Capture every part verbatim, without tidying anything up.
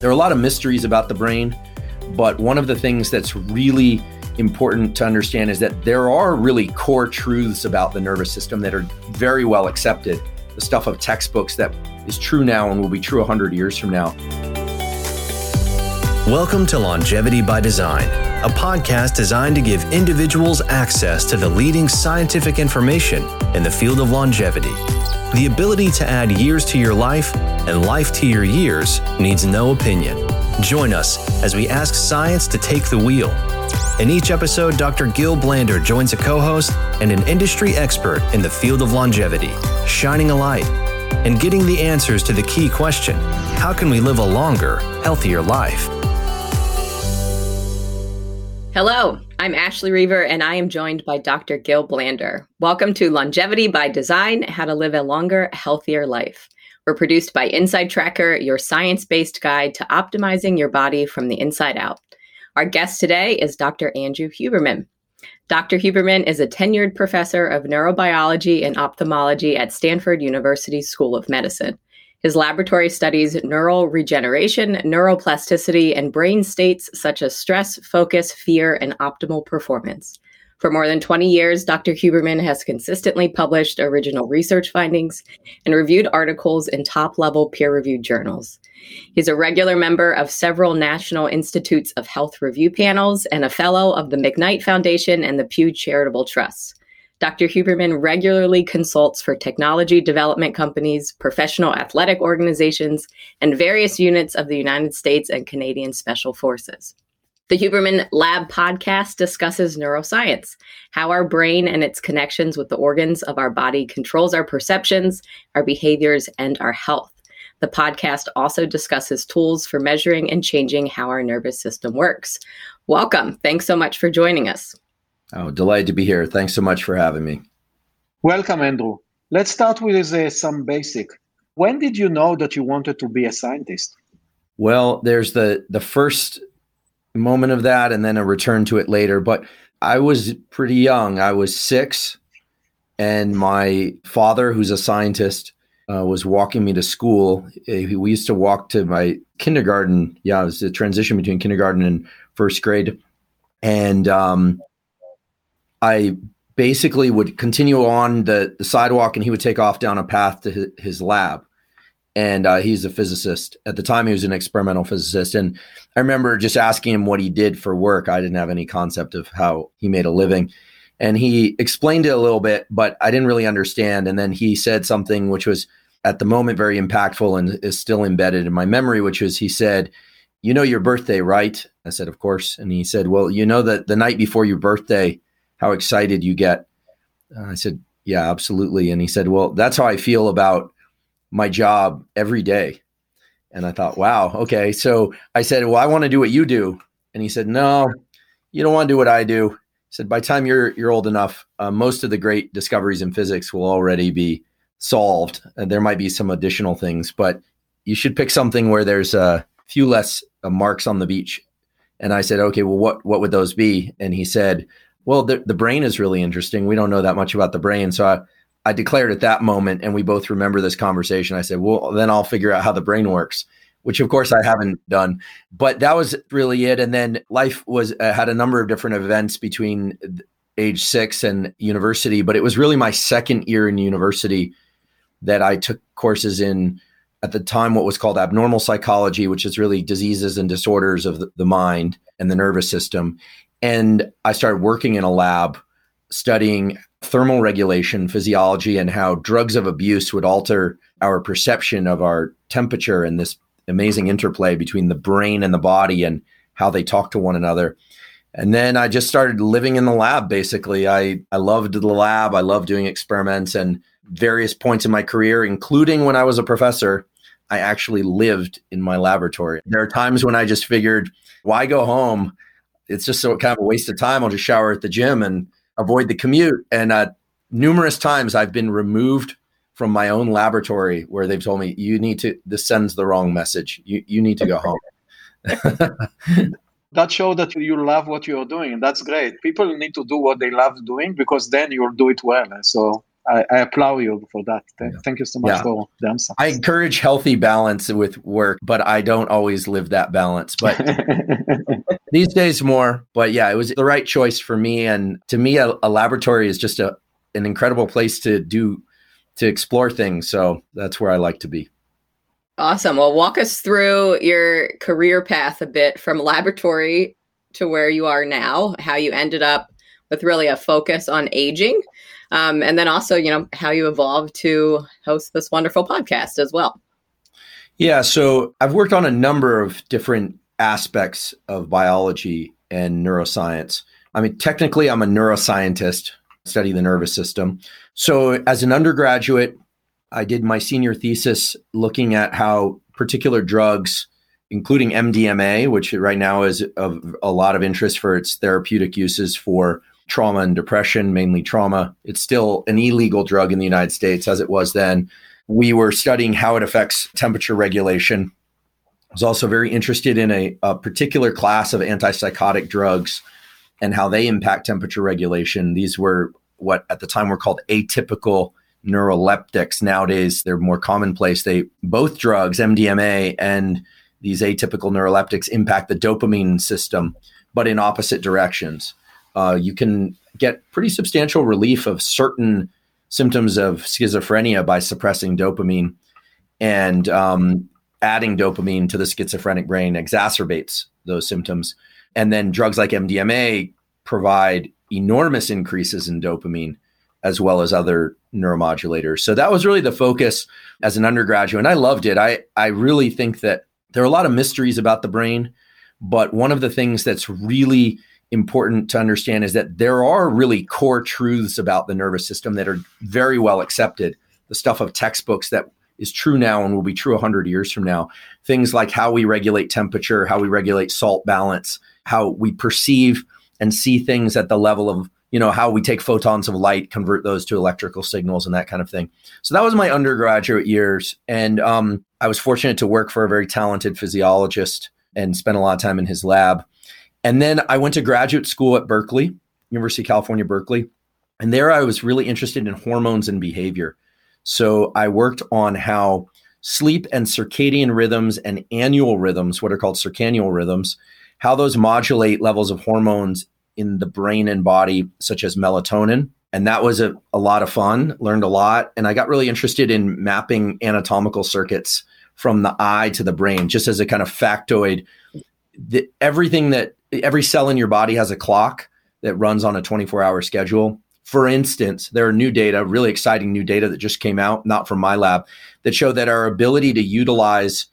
There are a lot of mysteries about the brain, but one of the things that's really important to understand is that there are really core truths about the nervous system that are very well accepted, the stuff of textbooks that is true now and will be true one hundred years from now. Welcome to Longevity by Design, a podcast designed to give individuals access to the leading scientific information in the field of longevity. The ability to add years to your life and life to your years needs no opinion. Join us as we ask science to take the wheel. In each episode, Doctor Gil Blander joins a co-host and an industry expert in the field of longevity, shining a light and getting the answers to the key question, how can we live a longer, healthier life? Hello, I'm Ashley Reaver, and I am joined by Doctor Gil Blander. Welcome to Longevity by Design, How to Live a Longer, Healthier Life. We're produced by Inside Tracker, your science-based guide to optimizing your body from the inside out. Our guest today is Doctor Andrew Huberman. Doctor Huberman is a tenured professor of neurobiology and ophthalmology at Stanford University School of Medicine. His laboratory studies neural regeneration, neuroplasticity, and brain states such as stress, focus, fear, and optimal performance. For more than twenty years, Doctor Huberman has consistently published original research findings and reviewed articles in top-level peer-reviewed journals. He's a regular member of several National Institutes of Health review panels and a fellow of the McKnight Foundation and the Pew Charitable Trusts. Doctor Huberman regularly consults for technology development companies, professional athletic organizations, and various units of the United States and Canadian Special Forces. The Huberman Lab podcast discusses neuroscience, how our brain and its connections with the organs of our body controls our perceptions, our behaviors, and our health. The podcast also discusses tools for measuring and changing how our nervous system works. Welcome. Thanks so much for joining us. Oh, delighted to be here. Thanks so much for having me. Welcome, Andrew. Let's start with uh, some basic. When did you know that you wanted to be a scientist? Well, there's the, the first moment of that and then a return to it later. But I was pretty young. I was six, and my father, who's a scientist, uh, was walking me to school. We used to walk to my kindergarten. Yeah, it was the transition between kindergarten and first grade. And um I basically would continue on the, the sidewalk, and he would take off down a path to his, his lab. And uh, he's a physicist. At the time, he was an experimental physicist. And I remember just asking him what he did for work. I didn't have any concept of how he made a living. And he explained it a little bit, but I didn't really understand. And then he said something which was, at the moment, very impactful and is still embedded in my memory, which was he said, "You know your birthday, right?" I said, "Of course." And he said, "Well, you know that the night before your birthday, how excited you get." Uh, I said, "Yeah, absolutely." And he said, "Well, that's how I feel about my job every day." And I thought, wow, okay. So I said, "Well, I want to do what you do." And he said, "No, you don't want to do what I do." He said, "By the time you're you're old enough, uh, most of the great discoveries in physics will already be solved. And there might be some additional things, but you should pick something where there's a few less uh, marks on the beach." And I said, "Okay, well, what what would those be?" And he said, "Well, the, the brain is really interesting. We don't know that much about the brain." So I, I declared at that moment, and we both remember this conversation. I said, "Well, then I'll figure out how the brain works," which of course I haven't done. But that was really it. And then life was uh, had a number of different events between age six and university. But it was really my second year in university that I took courses in, at the time, what was called abnormal psychology, which is really diseases and disorders of the, the mind and the nervous system. And I started working in a lab studying thermal regulation physiology and how drugs of abuse would alter our perception of our temperature and this amazing interplay between the brain and the body and how they talk to one another. And then I just started living in the lab, basically. I, I loved the lab. I loved doing experiments, and various points in my career, including when I was a professor, I actually lived in my laboratory. There are times when I just figured, why go home? It's just so kind of a waste of time. I'll just shower at the gym and avoid the commute. And uh, numerous times I've been removed from my own laboratory where they've told me, "You need to, this sends the wrong message. You you need to go home." That shows that you love what you're doing. That's great. People need to do what they love doing, because then you'll do it well. So I, I applaud you for that. Thank, yeah. thank you so much yeah. for the answer. I encourage healthy balance with work, but I don't always live that balance. But these days more. But yeah, it was the right choice for me. And to me, a, a laboratory is just a an incredible place to do to explore things. So that's where I like to be. Awesome. Well, walk us through your career path a bit from laboratory to where you are now, how you ended up with really a focus on aging. Um, and then also, you know, how you evolved to host this wonderful podcast as well. Yeah. So I've worked on a number of different aspects of biology and neuroscience. I mean, technically, I'm a neuroscientist, study the nervous system. So as an undergraduate, I did my senior thesis looking at how particular drugs, including M D M A, which right now is of a lot of interest for its therapeutic uses for trauma and depression, mainly trauma. It's still an illegal drug in the United States as it was then. We were studying how it affects temperature regulation. I was also very interested in a, a particular class of antipsychotic drugs and how they impact temperature regulation. These were what at the time were called atypical neuroleptics. Nowadays, they're more commonplace. They both drugs, M D M A and these atypical neuroleptics, impact the dopamine system, but in opposite directions. Uh, you can get pretty substantial relief of certain symptoms of schizophrenia by suppressing dopamine, and um, adding dopamine to the schizophrenic brain exacerbates those symptoms. And then drugs like M D M A provide enormous increases in dopamine as well as other neuromodulators. So that was really the focus as an undergraduate. And I loved it. I, I really think that there are a lot of mysteries about the brain, but one of the things that's really important to understand is that there are really core truths about the nervous system that are very well accepted. The stuff of textbooks that is true now and will be true one hundred years from now. Things like how we regulate temperature, how we regulate salt balance, how we perceive and see things at the level of, you know, how we take photons of light, convert those to electrical signals and that kind of thing. So that was my undergraduate years. And um, I was fortunate to work for a very talented physiologist and spent a lot of time in his lab. And then I went to graduate school at Berkeley, University of California, Berkeley. And there I was really interested in hormones and behavior. So I worked on how sleep and circadian rhythms and annual rhythms, what are called circannual rhythms, how those modulate levels of hormones in the brain and body, such as melatonin. And that was a, a lot of fun, learned a lot. And I got really interested in mapping anatomical circuits from the eye to the brain, just as a kind of factoid. The, everything that every cell in your body has a clock that runs on a twenty-four hour schedule. For instance, there are new data, really exciting new data that just came out, not from my lab, that show that our ability to utilize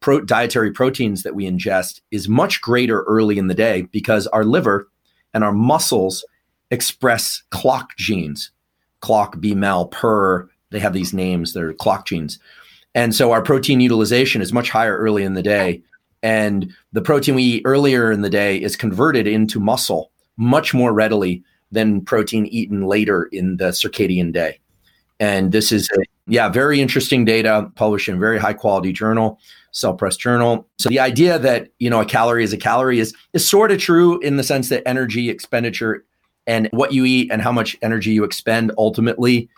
pro- dietary proteins that we ingest is much greater early in the day because our liver and our muscles express clock genes, clock, B M L, P E R, they have these names, they're clock genes. And so our protein utilization is much higher early in the day. And the protein we eat earlier in the day is converted into muscle much more readily than protein eaten later in the circadian day. And this is, yeah, very interesting data published in a very high quality journal, Cell Press journal. So the idea that, you know, a calorie is a calorie is, is sort of true in the sense that energy expenditure and what you eat and how much energy you expend ultimately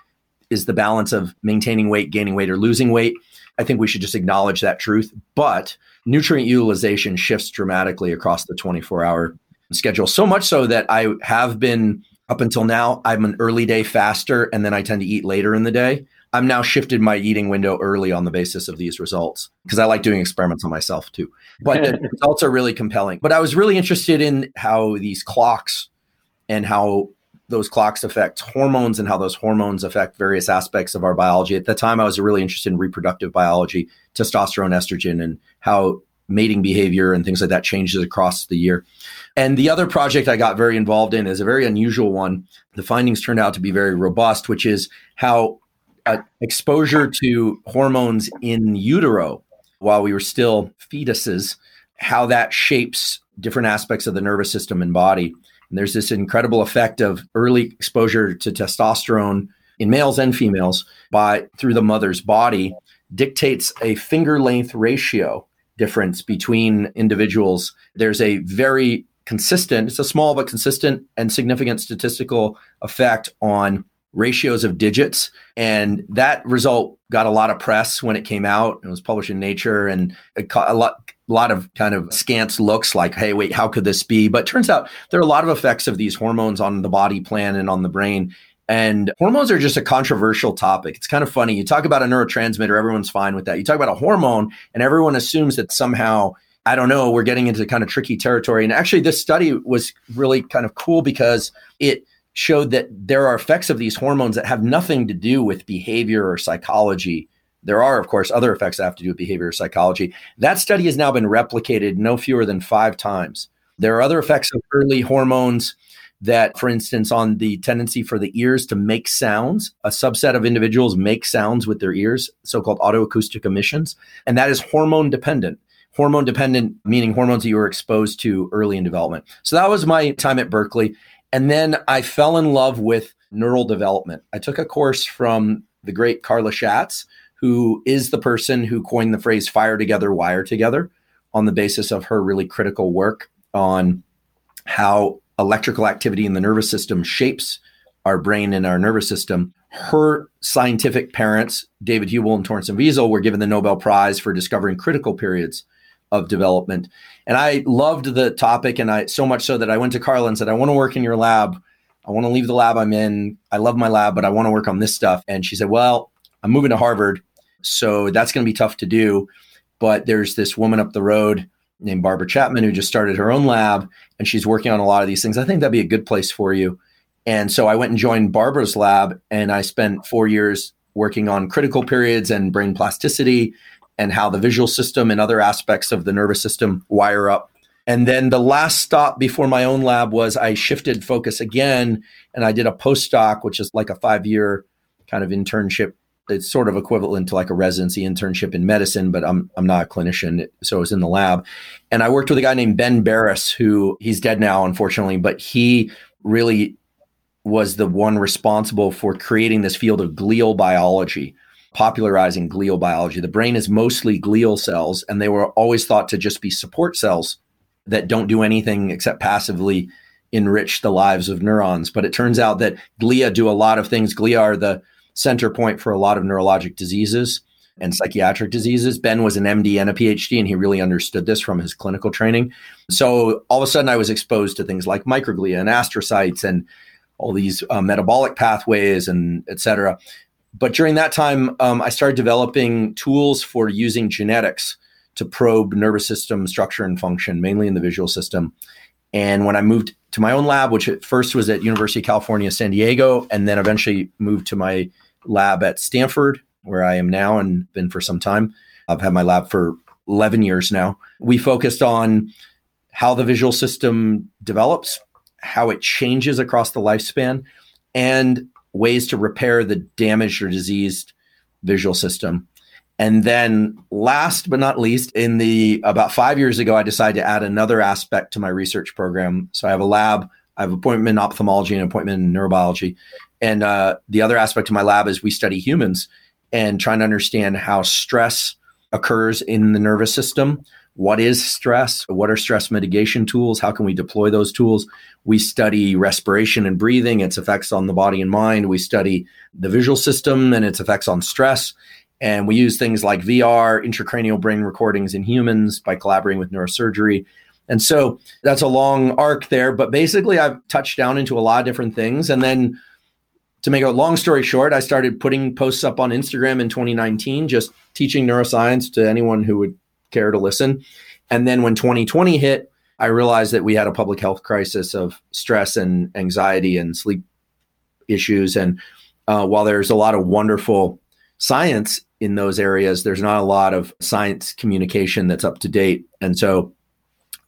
is the balance of maintaining weight, gaining weight, or losing weight. I think we should just acknowledge that truth. But nutrient utilization shifts dramatically across the twenty-four hour schedule, so much so that I have been, up until now, I'm an early day faster, and then I tend to eat later in the day. I'm now shifted my eating window early on the basis of these results, because I like doing experiments on myself too. But the results are really compelling. But I was really interested in how these clocks and how those clocks affect hormones and how those hormones affect various aspects of our biology. At the time, I was really interested in reproductive biology, testosterone, estrogen, and how mating behavior and things like that changes across the year. And the other project I got very involved in is a very unusual one. The findings turned out to be very robust, which is how uh, exposure to hormones in utero while we were still fetuses, how that shapes different aspects of the nervous system and body. And there's this incredible effect of early exposure to testosterone in males and females by through the mother's body dictates a finger length ratio difference between individuals. There's a very consistent, it's a small but consistent and significant statistical effect on ratios of digits. And that result got a lot of press when it came out and was published in Nature, and it caught a lot, a lot of kind of scant looks like, hey, wait, how could this be? But turns out there are a lot of effects of these hormones on the body plan and on the brain. And hormones are just a controversial topic. It's kind of funny. You talk about a neurotransmitter, everyone's fine with that. You talk about a hormone and everyone assumes that somehow, I don't know, we're getting into kind of tricky territory. And actually this study was really kind of cool because it showed that there are effects of these hormones that have nothing to do with behavior or psychology. There are, of course, other effects that have to do with behavior or psychology. That study has now been replicated no fewer than five times. There are other effects of early hormones that, for instance, on the tendency for the ears to make sounds. A subset of individuals make sounds with their ears, so-called autoacoustic emissions, and that is hormone dependent. Hormone dependent, meaning hormones that you were exposed to early in development. So that was my time at Berkeley. And then I fell in love with neural development. I took a course from the great Carla Schatz, who is the person who coined the phrase fire together, wire together, on the basis of her really critical work on how electrical activity in the nervous system shapes our brain and our nervous system. Her scientific parents, David Hubel and Torsten Wiesel, were given the Nobel Prize for discovering critical periods of development. And I loved the topic, and I so much so that I went to Carla and said, I want to work in your lab. I want to leave the lab I'm in. I love my lab, but I want to work on this stuff. And she said, well, I'm moving to Harvard, so that's going to be tough to do. But there's this woman up the road named Barbara Chapman who just started her own lab, and she's working on a lot of these things. I think that'd be a good place for you. And so I went and joined Barbara's lab, and I spent four years working on critical periods and brain plasticity and how the visual system and other aspects of the nervous system wire up. And then the last stop before my own lab was I shifted focus again, and I did a postdoc, which is like a five-year kind of internship. It's sort of equivalent to like a residency internship in medicine, but I'm I'm not a clinician, so I was in the lab. And I worked with a guy named Ben Barris, who he's dead now, unfortunately, but he really was the one responsible for creating this field of glial biology, popularizing glial biology. The brain is mostly glial cells, and they were always thought to just be support cells that don't do anything except passively enrich the lives of neurons. But it turns out that glia do a lot of things. Glia are the center point for a lot of neurologic diseases and psychiatric diseases. Ben was an M D and a P H D, and he really understood this from his clinical training. So all of a sudden I was exposed to things like microglia and astrocytes and all these uh, metabolic pathways and et cetera. But during that time, um, I started developing tools for using genetics to probe nervous system structure and function, mainly in the visual system. And when I moved to my own lab, which at first was at University of California, San Diego, and then eventually moved to my lab at Stanford, where I am now and been for some time. I've had my lab for eleven years now. We focused on how the visual system develops, how it changes across the lifespan, and ways to repair the damaged or diseased visual system. And then last but not least, in the about five years ago, I decided to add another aspect to my research program. So I have a lab, I have an appointment in ophthalmology and an appointment in neurobiology. And uh, the other aspect of my lab is we study humans and trying to understand how stress occurs in the nervous system. What is stress? What are stress mitigation tools? How can we deploy those tools? We study respiration and breathing, its effects on the body and mind. We study the visual system and its effects on stress. And we use things like V R, intracranial brain recordings in humans by collaborating with neurosurgery. And so that's a long arc there. But basically, I've touched down into a lot of different things. And then to make a long story short, I started putting posts up on Instagram in twenty nineteen, just teaching neuroscience to anyone who would care to listen. And then when twenty twenty hit, I realized that we had a public health crisis of stress and anxiety and sleep issues. And uh, while there's a lot of wonderful science in those areas, there's not a lot of science communication that's up to date. And so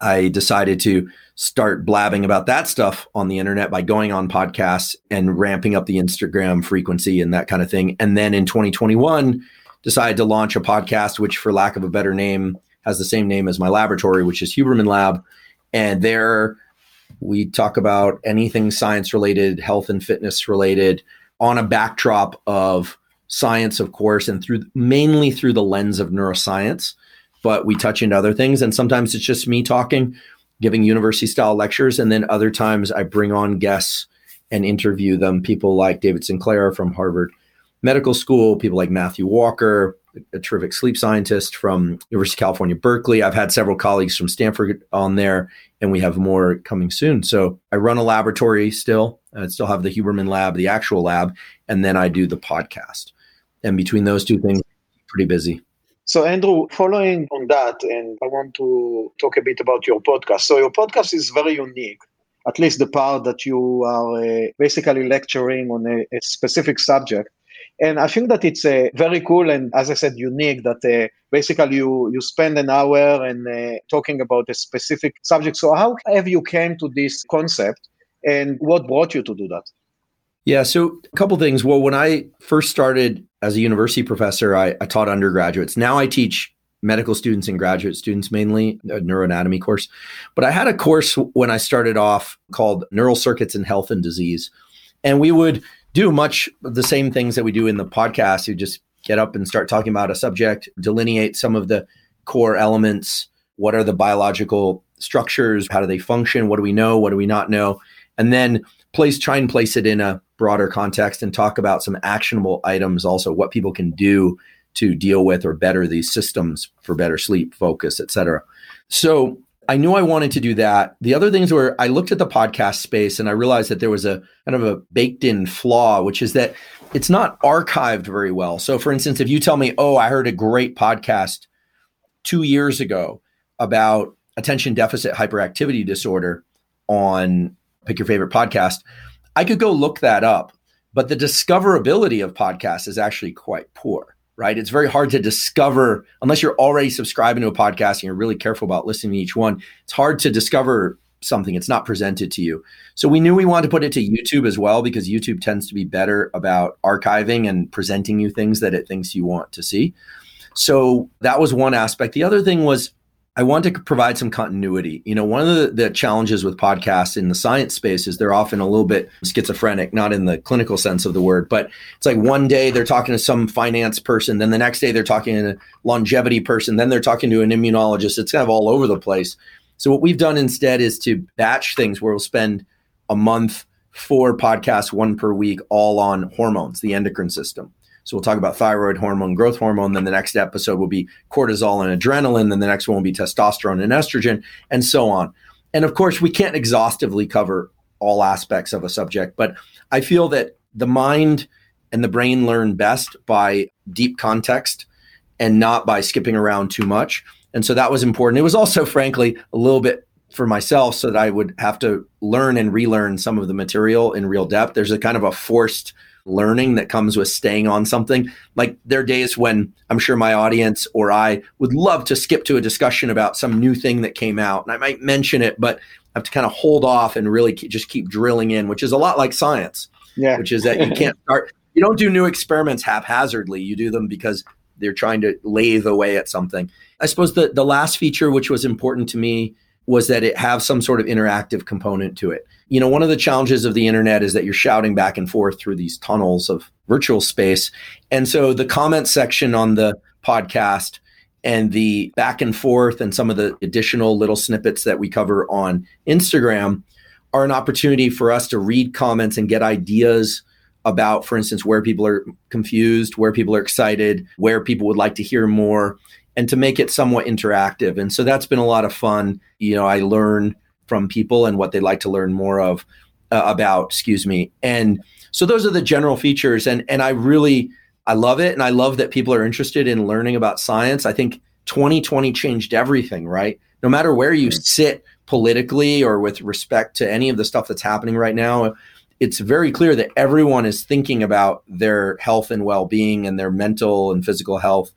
I decided to start blabbing about that stuff on the internet by going on podcasts and ramping up the Instagram frequency and that kind of thing. And then in twenty twenty-one, decided to launch a podcast, which for lack of a better name has the same name as my laboratory, which is Huberman Lab. And there we talk about anything science related, health and fitness related, on a backdrop of science, of course, and through mainly through the lens of neuroscience, but we touch into other things. And sometimes it's just me talking, giving university style lectures. And then other times I bring on guests and interview them. People like David Sinclair from Harvard Medical School, people like Matthew Walker, a terrific sleep scientist from University of California, Berkeley. I've had several colleagues from Stanford on there, and we have more coming soon. So I run a laboratory still. I still have the Huberman Lab, the actual lab, and then I do the podcast. And between those two things, pretty busy. So Andrew, following on that, and I want to talk a bit about your podcast. So your podcast is very unique, at least the part that you are uh, basically lecturing on a, a specific subject. And I think that it's uh, very cool and, as I said, unique that uh, basically you, you spend an hour and uh, talking about a specific subject. So how have you came to this concept and what brought you to do that? Yeah, so a couple things. Well, when I first started as a university professor, I, I taught undergraduates. Now I teach medical students and graduate students mainly, a neuroanatomy course. But I had a course when I started off called Neural Circuits in Health and Disease. And we would do much the same things that we do in the podcast. You just get up and start talking about a subject, delineate some of the core elements. What are the biological structures? How do they function? What do we know? What do we not know? And then place try and place it in a broader context and talk about some actionable items also, what people can do to deal with or better these systems for better sleep, focus, et cetera. So I knew I wanted to do that. The other things were I looked at the podcast space and I realized that there was a kind of a baked in flaw, which is that it's not archived very well. So for instance, if you tell me, oh, I heard a great podcast two years ago about attention deficit hyperactivity disorder on pick your favorite podcast, I could go look that up. But the discoverability of podcasts is actually quite poor, right? It's very hard to discover, unless you're already subscribing to a podcast and you're really careful about listening to each one, it's hard to discover something. It's not presented to you. So we knew we wanted to put it to YouTube as well, because YouTube tends to be better about archiving and presenting you things that it thinks you want to see. So that was one aspect. The other thing was I want to provide some continuity. You know, one of the, the challenges with podcasts in the science space is they're often a little bit schizophrenic, not in the clinical sense of the word, but it's like one day they're talking to some finance person, then the next day they're talking to a longevity person, then they're talking to an immunologist. It's kind of all over the place. So what we've done instead is to batch things where we'll spend a month, four podcasts, one per week, all on hormones, the endocrine system. So we'll talk about thyroid hormone, growth hormone. Then the next episode will be cortisol and adrenaline. Then the next one will be testosterone and estrogen, and so on. And of course, we can't exhaustively cover all aspects of a subject, but I feel that the mind and the brain learn best by deep context and not by skipping around too much. And so that was important. It was also, frankly, a little bit for myself so that I would have to learn and relearn some of the material in real depth. There's a kind of a forced learning that comes with staying on something. Like there are days when I'm sure my audience or I would love to skip to a discussion about some new thing that came out, and I might mention it, but I have to kind of hold off and really keep, just keep drilling in, which is a lot like science, yeah. Which is that you can't start, you don't do new experiments haphazardly. You do them because they're trying to lathe away at something. I suppose the, the last feature, which was important to me, was that it have some sort of interactive component to it. You know, one of the challenges of the internet is that you're shouting back and forth through these tunnels of virtual space. And so the comment section on the podcast and the back and forth and some of the additional little snippets that we cover on Instagram are an opportunity for us to read comments and get ideas about, for instance, where people are confused, where people are excited, where people would like to hear more, and to make it somewhat interactive. And so that's been a lot of fun. You know, I learn from people and what they like to learn more of, uh, about, excuse me. And so those are the general features. And and I really, I love it. And I love that people are interested in learning about science. I think twenty twenty changed everything, right? No matter where you sit politically or with respect to any of the stuff that's happening right now, it's very clear that everyone is thinking about their health and well-being and their mental and physical health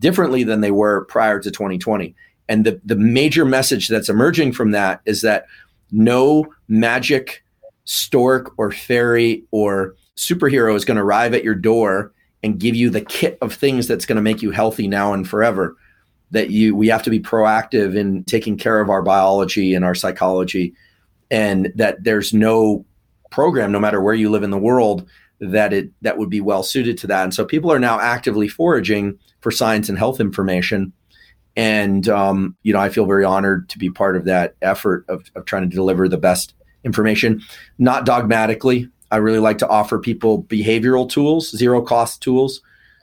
differently than they were prior to twenty twenty. And the, the major message that's emerging from that is that no magic stork or fairy or superhero is going to arrive at your door and give you the kit of things that's going to make you healthy now and forever. That you we have to be proactive in taking care of our biology and our psychology, and that there's no program, no matter where you live in the world, that it that would be well suited to that. And so people are now actively foraging for science and health information. And, um, you know, I feel very honored to be part of that effort of, of trying to deliver the best information, not dogmatically, I really like to offer people behavioral tools, zero cost tools,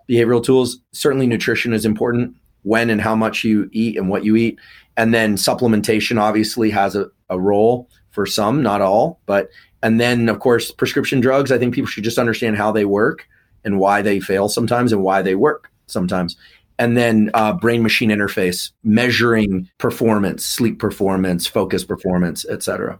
behavioral tools. Certainly nutrition is important, when and how much you eat and what you eat. And then supplementation obviously has a, a role for some, not all, but, and then of course, prescription drugs. I think people should just understand how they work and why they fail sometimes and why they work sometimes. And then uh, brain machine interface, measuring performance, sleep performance, focus performance, et cetera.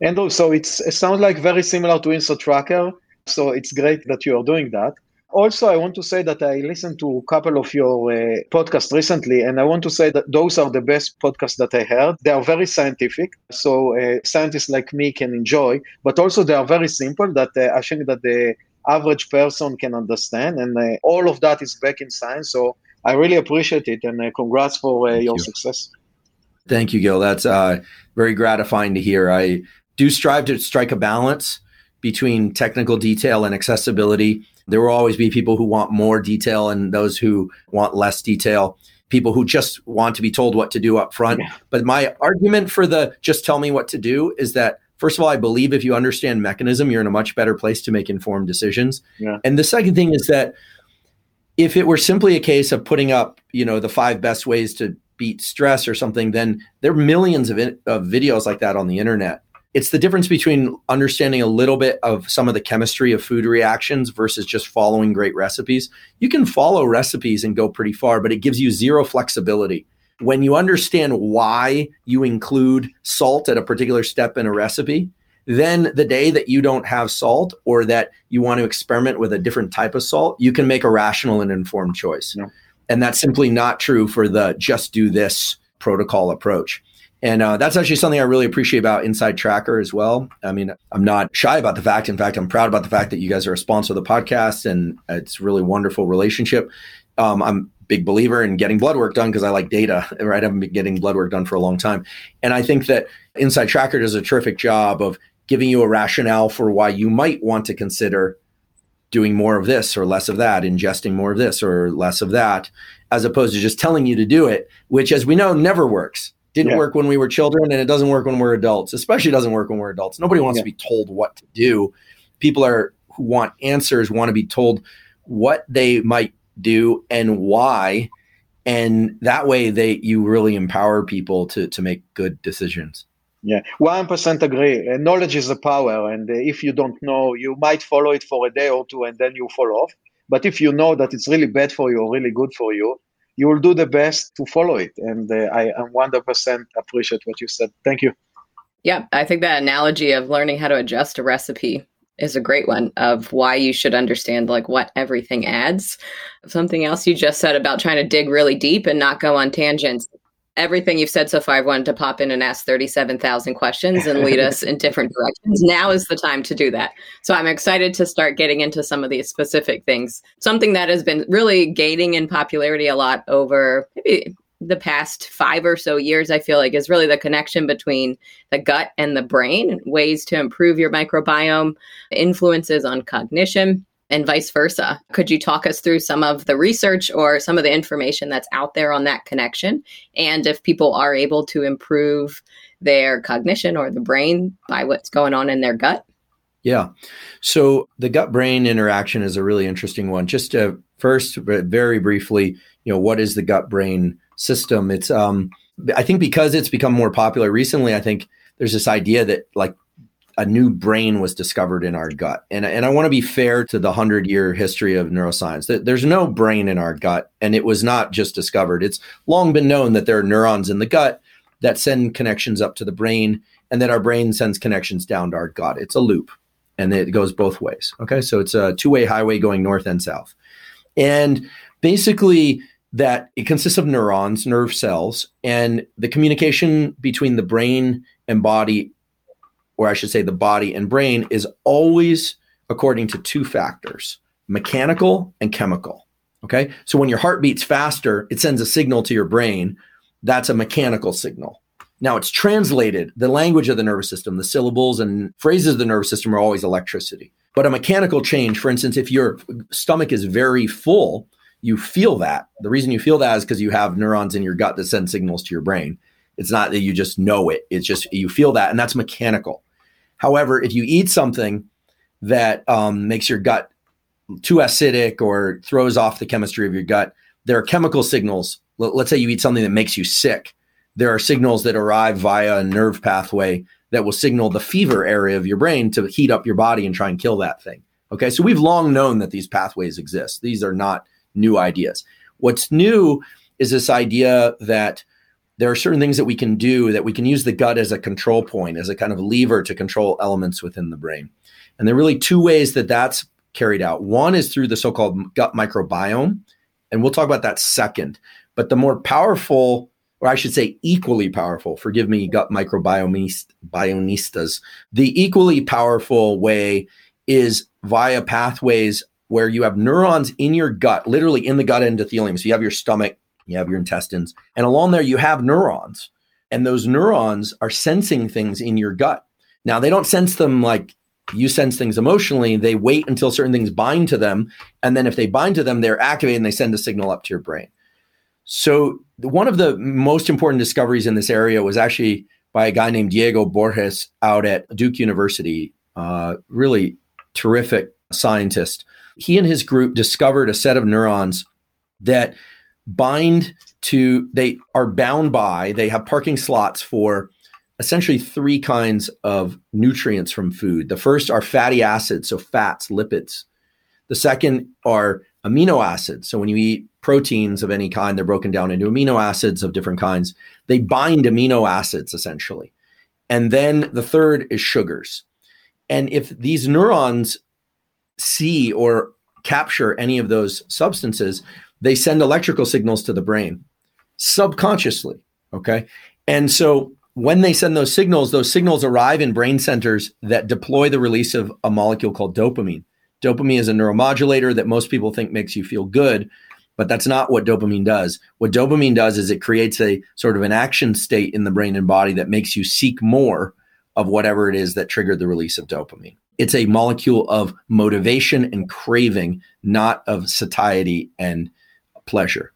And also it's, it sounds like very similar to Inside Tracker. So it's great that you are doing that. Also, I want to say that I listened to a couple of your uh, podcasts recently, and I want to say that those are the best podcasts that I heard. They are very scientific, so uh, scientists like me can enjoy, but also they are very simple that uh, I think that the average person can understand, and uh, all of that is back in science. So I really appreciate it, and uh, congrats for uh, your you. success. Thank you, Gil. That's uh, very gratifying to hear. I do strive to strike a balance between technical detail and accessibility. There will always be people who want more detail and those who want less detail, people who just want to be told what to do up front. Yeah. But my argument for the just tell me what to do is that, first of all, I believe if you understand mechanism, you're in a much better place to make informed decisions. Yeah. And the second thing is that if it were simply a case of putting up, you know, the five best ways to beat stress or something, then there are millions of, in- of videos like that on the internet. It's the difference between understanding a little bit of some of the chemistry of food reactions versus just following great recipes. You can follow recipes and go pretty far, but it gives you zero flexibility. When you understand why you include salt at a particular step in a recipe, then the day that you don't have salt or that you want to experiment with a different type of salt, you can make a rational and informed choice. Yeah. And that's simply not true for the just do this protocol approach. And uh, that's actually something I really appreciate about Inside Tracker as well. I mean, I'm not shy about the fact. In fact, I'm proud about the fact that you guys are a sponsor of the podcast, and it's a really wonderful relationship. Um, I'm a big believer in getting blood work done because I like data, right? I've been getting blood work done for a long time. And I think that Inside Tracker does a terrific job of giving you a rationale for why you might want to consider doing more of this or less of that, ingesting more of this or less of that, as opposed to just telling you to do it, which, as we know, never works. Didn't yeah. work when we were children, and it doesn't work when we're adults, especially doesn't work when we're adults. Nobody wants yeah. to be told what to do. People are who want answers want to be told what they might do and why. And that way they you really empower people to, to make good decisions. Yeah, one hundred percent agree. Uh, knowledge is the power. And uh, if you don't know, you might follow it for a day or two and then you fall off. But if you know that it's really bad for you or really good for you, you will do the best to follow it. And uh, I one hundred percent appreciate what you said. Thank you. Yeah, I think that analogy of learning how to adjust a recipe is a great one of why you should understand like what everything adds. Something else you just said about trying to dig really deep and not go on tangents. Everything you've said so far, I wanted to pop in and ask thirty-seven thousand questions and lead us in different directions. Now is the time to do that. So I'm excited to start getting into some of these specific things. Something that has been really gaining in popularity a lot over maybe the past five or so years, I feel like, is really the connection between the gut and the brain, ways to improve your microbiome, influences on cognition, and vice versa. Could you talk us through some of the research or some of the information that's out there on that connection? And if people are able to improve their cognition or the brain by what's going on in their gut? Yeah. So the gut-brain interaction is a really interesting one. Just to first, very briefly, you know, what is the gut-brain system? It's, um, I think because it's become more popular recently, I think there's this idea that like a new brain was discovered in our gut. And, and I want to be fair to the hundred-year history of neuroscience. There's no brain in our gut, and it was not just discovered. It's long been known that there are neurons in the gut that send connections up to the brain, and that our brain sends connections down to our gut. It's a loop, and it goes both ways. Okay, so it's a two-way highway going north and south. And basically, that it consists of neurons, nerve cells, and the communication between the brain and body, or I should say the body and brain, is always according to two factors, mechanical and chemical, okay? So when your heart beats faster, it sends a signal to your brain. That's a mechanical signal. Now it's translated, the language of the nervous system, the syllables and phrases of the nervous system are always electricity. But a mechanical change, for instance, if your stomach is very full, you feel that. The reason you feel that is because you have neurons in your gut that send signals to your brain. It's not that you just know it, it's just you feel that, and that's mechanical. However, if you eat something that um, makes your gut too acidic or throws off the chemistry of your gut. There are chemical signals. Let's say you eat something that makes you sick. There are signals that arrive via a nerve pathway that will signal the fever area of your brain to heat up your body and try and kill that thing. Okay, so we've long known that these pathways exist. These are not new ideas. What's new is this idea that there are certain things that we can do, that we can use the gut as a control point, as a kind of lever to control elements within the brain. And there are really two ways that that's carried out. One is through the so-called gut microbiome, and we'll talk about that second. But the more powerful, or I should say equally powerful, forgive me, gut microbiomistas, the equally powerful way is via pathways where you have neurons in your gut, literally in the gut endothelium. So you have your stomach, you have your intestines, and along there you have neurons. And those neurons are sensing things in your gut. Now, they don't sense them like you sense things emotionally. They wait until certain things bind to them. And then if they bind to them, they're activated and they send a signal up to your brain. So one of the most important discoveries in this area was actually by a guy named Diego Borges out at Duke University, uh, really terrific scientist. He and his group discovered a set of neurons that bind to, they are bound by, they have parking slots for essentially three kinds of nutrients from food. The first are fatty acids, so fats, lipids. The second are amino acids. So when you eat proteins of any kind, they're broken down into amino acids of different kinds. They bind amino acids, essentially. And then the third is sugars. And if these neurons see or capture any of those substances, they send electrical signals to the brain subconsciously, okay? And so when they send those signals, those signals arrive in brain centers that deploy the release of a molecule called dopamine. Dopamine is a neuromodulator that most people think makes you feel good, but that's not what dopamine does. What dopamine does is it creates a sort of an action state in the brain and body that makes you seek more of whatever it is that triggered the release of dopamine. It's a molecule of motivation and craving, not of satiety and pleasure.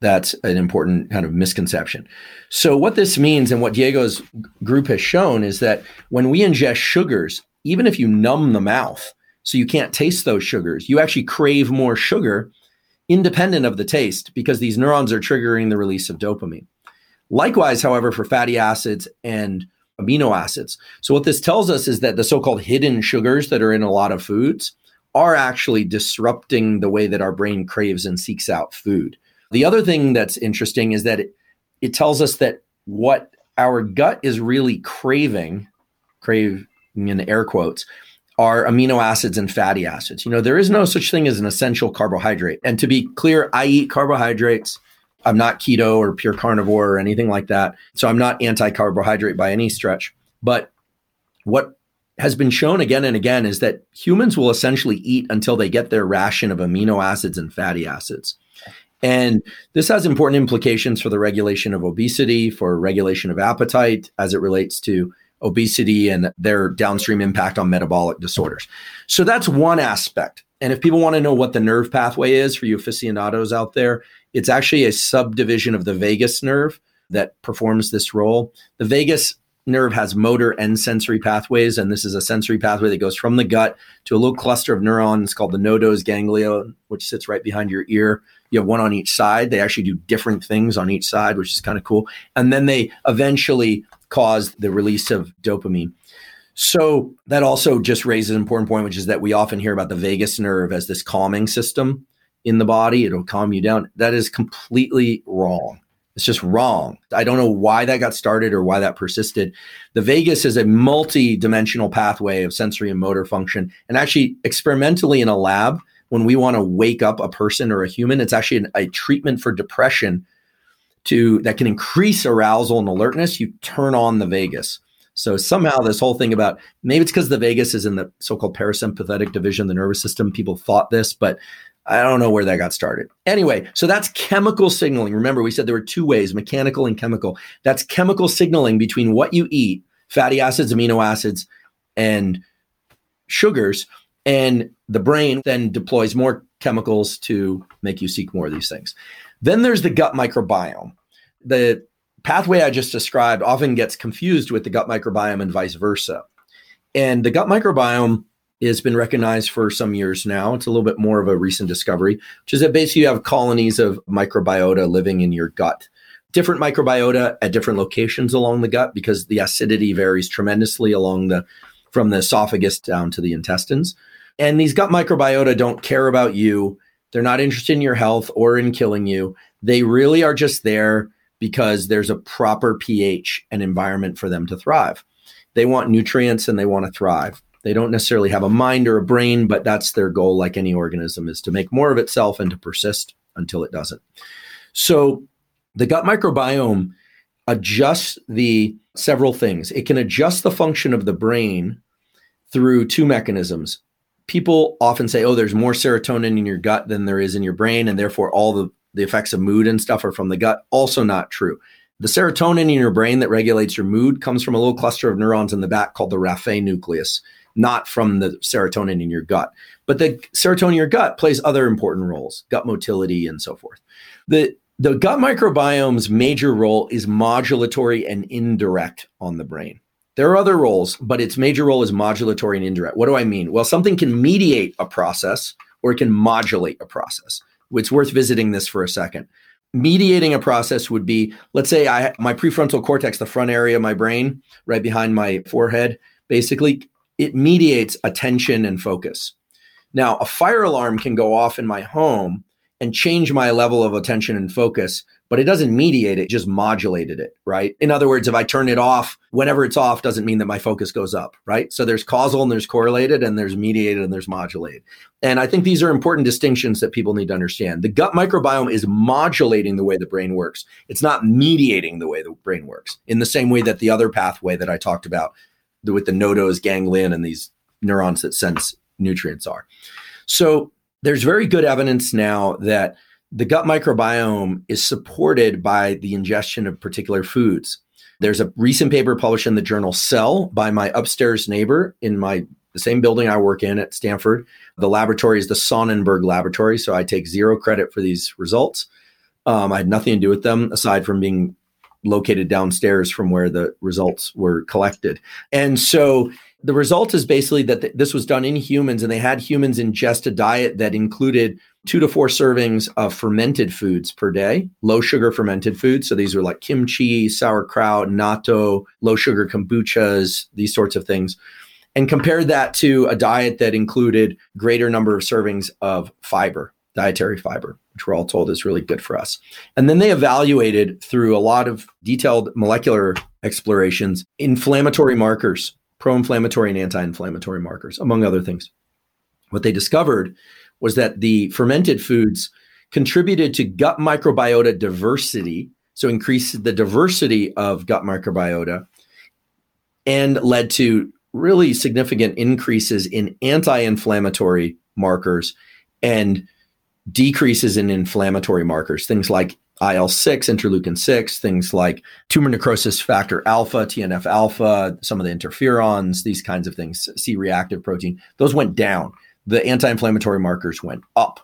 That's an important kind of misconception. So what this means, and what Diego's group has shown, is that when we ingest sugars, even if you numb the mouth, so you can't taste those sugars, you actually crave more sugar independent of the taste because these neurons are triggering the release of dopamine. Likewise, however, for fatty acids and amino acids. So what this tells us is that the so-called hidden sugars that are in a lot of foods are actually disrupting the way that our brain craves and seeks out food. The other thing that's interesting is that it, it tells us that what our gut is really craving, craving in air quotes, are amino acids and fatty acids. You know, there is no such thing as an essential carbohydrate. And to be clear, I eat carbohydrates. I'm not keto or pure carnivore or anything like that. So I'm not anti-carbohydrate by any stretch. But what has been shown again and again is that humans will essentially eat until they get their ration of amino acids and fatty acids. And this has important implications for the regulation of obesity, for regulation of appetite as it relates to obesity and their downstream impact on metabolic disorders. So that's one aspect. And if people want to know what the nerve pathway is, for you aficionados out there, it's actually a subdivision of the vagus nerve that performs this role. The vagus nerve has motor and sensory pathways, and this is a sensory pathway that goes from the gut to a little cluster of neurons called the nodose ganglion, which sits right behind your ear. You have one on each side. They actually do different things on each side, which is kind of cool. And then they eventually cause the release of dopamine. So that also just raises an important point, which is that we often hear about the vagus nerve as this calming system in the body. It'll calm you down. That is completely wrong. It's just wrong. I don't know why that got started or why that persisted. The vagus is a multi-dimensional pathway of sensory and motor function. And actually, experimentally in a lab, when we want to wake up a person or a human, it's actually an, a treatment for depression to that can increase arousal and alertness. You turn on the vagus. So somehow this whole thing about, maybe it's because the vagus is in the so-called parasympathetic division of the nervous system. People thought this, but I don't know where that got started. Anyway, so that's chemical signaling. Remember, we said there were two ways, mechanical and chemical. That's chemical signaling between what you eat, fatty acids, amino acids, and sugars, and the brain then deploys more chemicals to make you seek more of these things. Then there's the gut microbiome. The pathway I just described often gets confused with the gut microbiome and vice versa. And the gut microbiome has been recognized for some years now. It's a little bit more of a recent discovery, which is that basically you have colonies of microbiota living in your gut. Different microbiota at different locations along the gut, because the acidity varies tremendously along the from the esophagus down to the intestines. And these gut microbiota don't care about you. They're not interested in your health or in killing you. They really are just there because there's a proper pH and environment for them to thrive. They want nutrients and they want to thrive. They don't necessarily have a mind or a brain, but that's their goal, like any organism, is to make more of itself and to persist until it doesn't. So the gut microbiome adjusts the several things. It can adjust the function of the brain through two mechanisms. People often say, oh, there's more serotonin in your gut than there is in your brain, and therefore all the, the effects of mood and stuff are from the gut. Also not true. The serotonin in your brain that regulates your mood comes from a little cluster of neurons in the back called the Raphe nucleus, not from the serotonin in your gut. But the serotonin in your gut plays other important roles, gut motility and so forth. The The gut microbiome's major role is modulatory and indirect on the brain. There are other roles, but its major role is modulatory and indirect. What do I mean? Well, something can mediate a process or it can modulate a process. It's worth visiting this for a second. Mediating a process would be, let's say I my prefrontal cortex, the front area of my brain, right behind my forehead, basically, it mediates attention and focus. Now, a fire alarm can go off in my home and change my level of attention and focus, but it doesn't mediate it, just modulated it, right? In other words, if I turn it off, whenever it's off doesn't mean that my focus goes up, right? So there's causal and there's correlated and there's mediated and there's modulated. And I think these are important distinctions that people need to understand. The gut microbiome is modulating the way the brain works. It's not mediating the way the brain works, in the same way that the other pathway that I talked about with the nodose ganglion and these neurons that sense nutrients are. So there's very good evidence now that the gut microbiome is supported by the ingestion of particular foods. There's a recent paper published in the journal Cell by my upstairs neighbor in my the same building I work in at Stanford. The laboratory is the Sonnenberg laboratory, so I take zero credit for these results. Um, I had nothing to do with them aside from being located downstairs from where the results were collected. And so the result is basically that th- this was done in humans, and they had humans ingest a diet that included two to four servings of fermented foods per day, low sugar fermented foods. So these were like kimchi, sauerkraut, natto, low sugar kombuchas, these sorts of things, and compared that to a diet that included greater number of servings of fiber, dietary fiber, which we're all told is really good for us. And then they evaluated through a lot of detailed molecular explorations, inflammatory markers, pro-inflammatory and anti-inflammatory markers, among other things. What they discovered was that the fermented foods contributed to gut microbiota diversity, so increased the diversity of gut microbiota, and led to really significant increases in anti-inflammatory markers and decreases in inflammatory markers, things like I L six, interleukin six, things like tumor necrosis factor alpha, T N F alpha, some of the interferons, these kinds of things, C-reactive protein, those went down. The anti-inflammatory markers went up.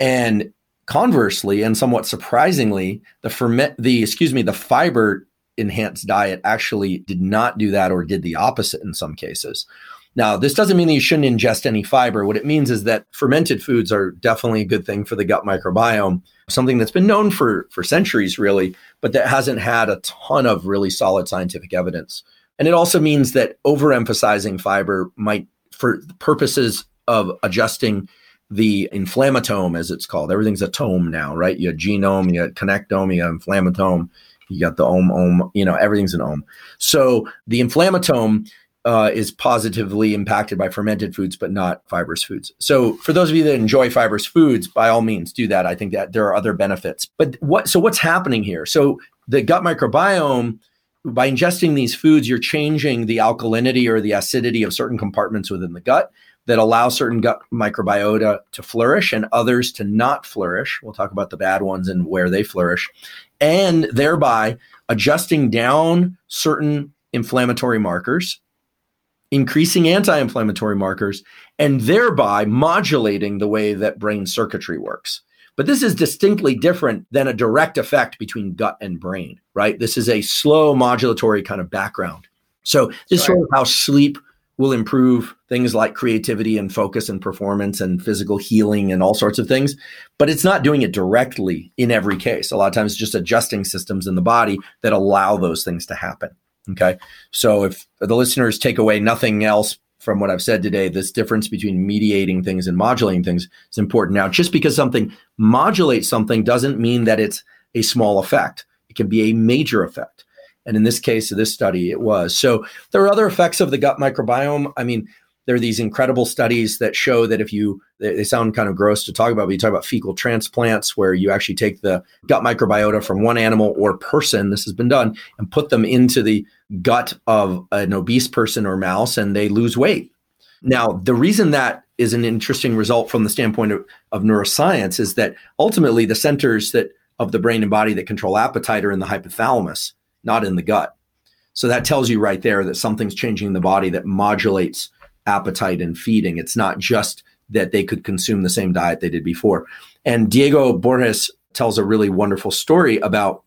And conversely, and somewhat surprisingly, the ferment, the, excuse me, the fiber enhanced diet actually did not do that, or did the opposite in some cases. Now, this doesn't mean that you shouldn't ingest any fiber. What it means is that fermented foods are definitely a good thing for the gut microbiome, something that's been known for, for centuries, really, but that hasn't had a ton of really solid scientific evidence. And it also means that overemphasizing fiber might, for purposes of adjusting the inflammatome, as it's called, everything's a tome now, right? You have genome, you have connectome, you have inflammatome, you got the ohm, ohm, you know, everything's an ohm. So the inflammatome Uh, is positively impacted by fermented foods, but not fibrous foods. So for those of you that enjoy fibrous foods, by all means do that. I think that there are other benefits. But what? So what's happening here? So the gut microbiome, by ingesting these foods, you're changing the alkalinity or the acidity of certain compartments within the gut that allow certain gut microbiota to flourish and others to not flourish. We'll talk about the bad ones and where they flourish. And thereby adjusting down certain inflammatory markers, increasing anti-inflammatory markers, and thereby modulating the way that brain circuitry works. But this is distinctly different than a direct effect between gut and brain, right? This is a slow modulatory kind of background. So this is sort of how sleep will improve things like creativity and focus and performance and physical healing and all sorts of things, but it's not doing it directly in every case. A lot of times it's just adjusting systems in the body that allow those things to happen. Okay. So if the listeners take away nothing else from what I've said today, this difference between mediating things and modulating things is important. Now, just because something modulates something doesn't mean that it's a small effect. It can be a major effect. And in this case of this study, it was. So there are other effects of the gut microbiome. I mean, there are these incredible studies that show that if you, they sound kind of gross to talk about, but you talk about fecal transplants where you actually take the gut microbiota from one animal or person, this has been done, and put them into the gut of an obese person or mouse, and they lose weight. Now, the reason that is an interesting result from the standpoint of, of neuroscience is that ultimately the centers that of the brain and body that control appetite are in the hypothalamus, not in the gut. So that tells you right there that something's changing in the body that modulates appetite and feeding. It's not just that they could consume the same diet they did before. And Diego Borges tells a really wonderful story about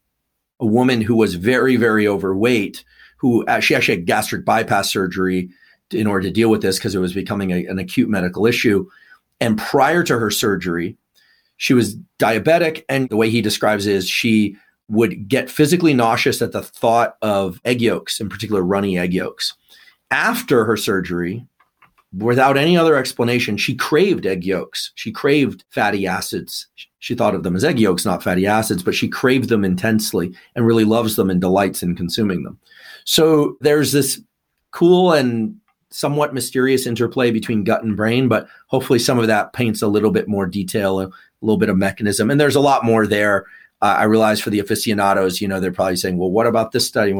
a woman who was very, very overweight, who she actually had gastric bypass surgery in order to deal with this because it was becoming a, an acute medical issue. And prior to her surgery, she was diabetic. And the way he describes it is she would get physically nauseous at the thought of egg yolks, in particular runny egg yolks. After her surgery, without any other explanation, she craved egg yolks. She craved fatty acids. She thought of them as egg yolks, not fatty acids, but she craved them intensely and really loves them and delights in consuming them. So there's this cool and somewhat mysterious interplay between gut and brain, but hopefully some of that paints a little bit more detail, a little bit of mechanism. And there's a lot more there. Uh, I realize for the aficionados, you know, they're probably saying, well, what about this study?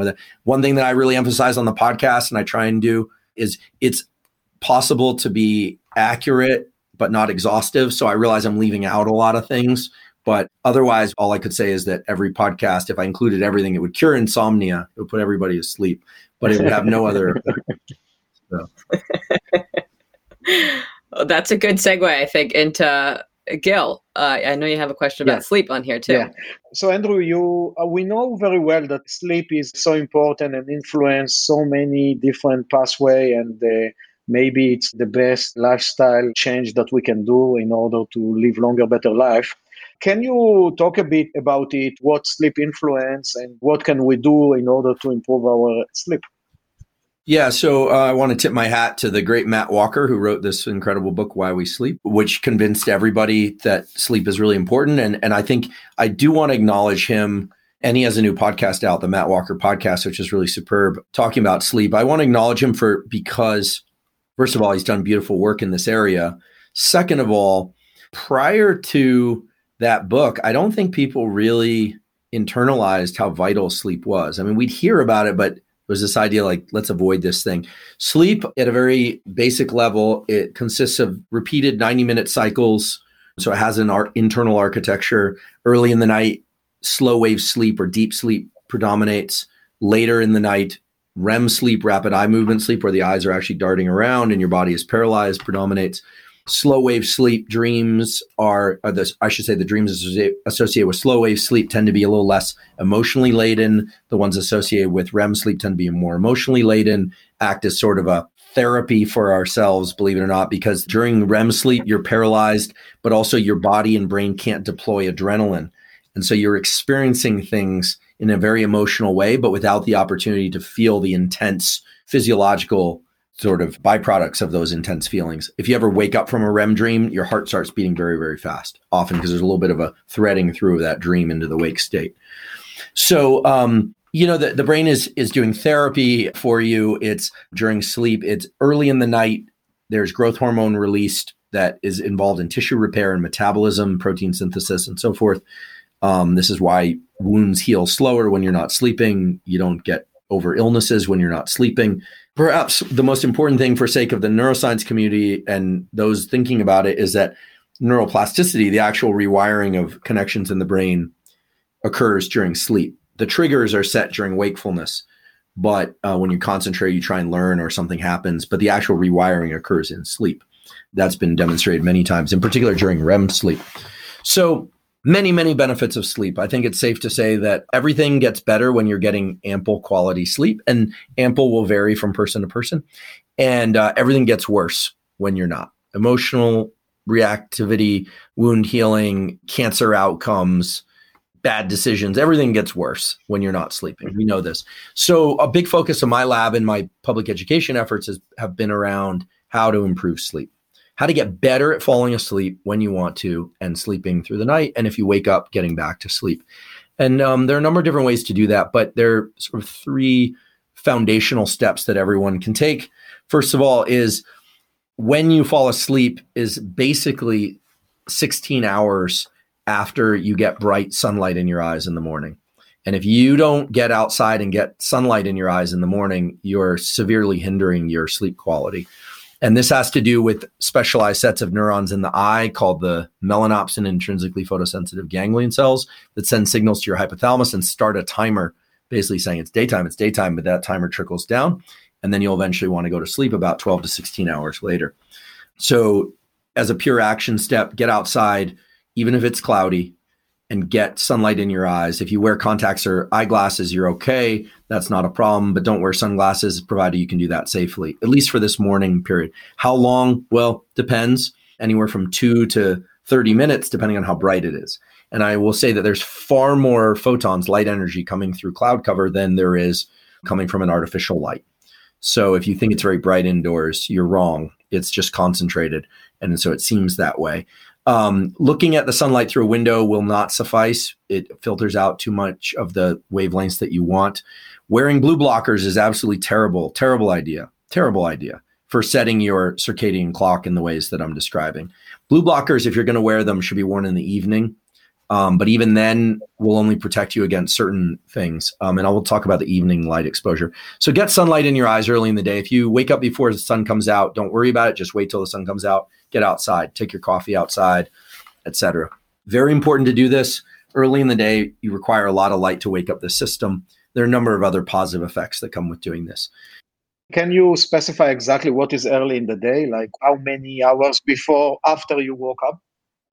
One thing that I really emphasize on the podcast and I try and do is it's possible to be accurate, but not exhaustive. So I realize I'm leaving out a lot of things, but otherwise, all I could say is that every podcast, if I included everything, it would cure insomnia. It would put everybody to sleep, but it would have no other effect. So. Well, that's a good segue, I think, into Gil. Uh, I know you have a question about yeah. sleep on here too. Yeah. So Andrew, you uh, we know very well that sleep is so important and influence so many different pathways and uh, maybe it's the best lifestyle change that we can do in order to live longer, better life. Can you talk a bit about it, what sleep influence and what can we do in order to improve our sleep? Yeah, so uh, I want to tip my hat to the great Matt Walker, who wrote this incredible book, Why We Sleep, which convinced everybody that sleep is really important. And, and I think I do want to acknowledge him. And he has a new podcast out, the Matt Walker podcast, which is really superb, talking about sleep. I want to acknowledge him for because... First of all, he's done beautiful work in this area. Second of all, prior to that book, I don't think people really internalized how vital sleep was. I mean, we'd hear about it, but it was this idea like, let's avoid this thing. Sleep at a very basic level, it consists of repeated ninety minute cycles. So it has an art, internal architecture. Early in the night, slow wave sleep or deep sleep predominates. Later in the night, R E M sleep, rapid eye movement sleep, where the eyes are actually darting around and your body is paralyzed, predominates. Slow wave sleep dreams are, are the, I should say the dreams associated with slow wave sleep tend to be a little less emotionally laden. The ones associated with R E M sleep tend to be more emotionally laden, act as sort of a therapy for ourselves, believe it or not, because during R E M sleep, you're paralyzed, but also your body and brain can't deploy adrenaline. And so you're experiencing things in a very emotional way, but without the opportunity to feel the intense physiological sort of byproducts of those intense feelings. If you ever wake up from a R E M dream, your heart starts beating very, very fast, often because there's a little bit of a threading through that dream into the wake state. So, um, you know, the, the brain is is doing therapy for you. It's during sleep. It's early in the night. There's growth hormone released that is involved in tissue repair and metabolism, protein synthesis, and so forth. Um, this is why wounds heal slower when you're not sleeping. You don't get over illnesses when you're not sleeping. Perhaps the most important thing for sake of the neuroscience community and those thinking about it is that neuroplasticity, the actual rewiring of connections in the brain, occurs during sleep. The triggers are set during wakefulness, but uh, when you concentrate, you try and learn or something happens, but the actual rewiring occurs in sleep. That's been demonstrated many times, in particular during R E M sleep. So many, many benefits of sleep. I think it's safe to say that everything gets better when you're getting ample quality sleep, and ample will vary from person to person. And uh, everything gets worse when you're not. Emotional reactivity, wound healing, cancer outcomes, bad decisions, everything gets worse when you're not sleeping. We know this. So a big focus of my lab and my public education efforts is, have been around how to improve sleep, how to get better at falling asleep when you want to and sleeping through the night. And if you wake up, getting back to sleep. And um, there are a number of different ways to do that, but there are sort of three foundational steps that everyone can take. First of all is when you fall asleep is basically sixteen hours after you get bright sunlight in your eyes in the morning. And if you don't get outside and get sunlight in your eyes in the morning, you're severely hindering your sleep quality. And this has to do with specialized sets of neurons in the eye called the melanopsin intrinsically photosensitive ganglion cells that send signals to your hypothalamus and start a timer, basically saying it's daytime, it's daytime, but that timer trickles down. And then you'll eventually want to go to sleep about twelve to sixteen hours later. So as a pure action step, get outside, even if it's cloudy, and get sunlight in your eyes. If you wear contacts or eyeglasses, you're okay. That's not a problem, but don't wear sunglasses, provided you can do that safely, at least for this morning period. How long? Well, depends. Anywhere from two to thirty minutes, depending on how bright it is. And I will say that there's far more photons, light energy coming through cloud cover than there is coming from an artificial light. So if you think it's very bright indoors, you're wrong. It's just concentrated. And so it seems that way. Um, looking at the sunlight through a window will not suffice. It filters out too much of the wavelengths that you want. Wearing blue blockers is absolutely terrible, terrible idea, terrible idea for setting your circadian clock in the ways that I'm describing. Blue blockers, if you're going to wear them, should be worn in the evening. Um, but even then will only protect you against certain things. Um, and I will talk about the evening light exposure. So get sunlight in your eyes early in the day. If you wake up before the sun comes out, don't worry about it. Just wait till the sun comes out, get outside, take your coffee outside, et cetera. Very important to do this early in the day. You require a lot of light to wake up the system. There are a number of other positive effects that come with doing this. Can you specify exactly what is early in the day? Like how many hours before, after you woke up?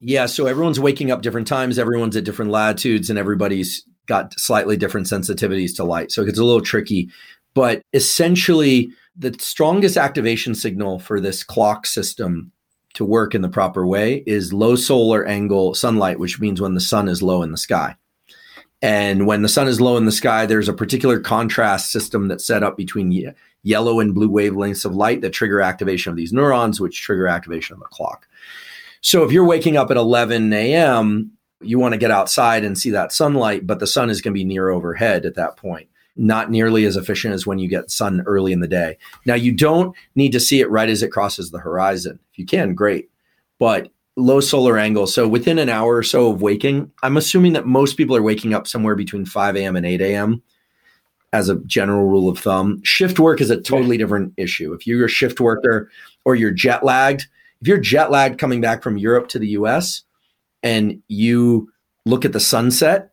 Yeah, so everyone's waking up different times, everyone's at different latitudes, and everybody's got slightly different sensitivities to light. So it gets a little tricky. But essentially, the strongest activation signal for this clock system to work in the proper way is low solar angle sunlight, which means when the sun is low in the sky. And when the sun is low in the sky, there's a particular contrast system that's set up between ye- yellow and blue wavelengths of light that trigger activation of these neurons, which trigger activation of the clock. So if you're waking up at eleven a.m., you want to get outside and see that sunlight, but the sun is going to be near overhead at that point. Not nearly as efficient as when you get sun early in the day. Now, you don't need to see it right as it crosses the horizon. If you can, great. But low solar angle. So within an hour or so of waking, I'm assuming that most people are waking up somewhere between five a.m. and eight a.m. as a general rule of thumb. Shift work is a totally different issue. If you're a shift worker or you're jet lagged, if you're jet lagged coming back from Europe to the U S and you look at the sunset,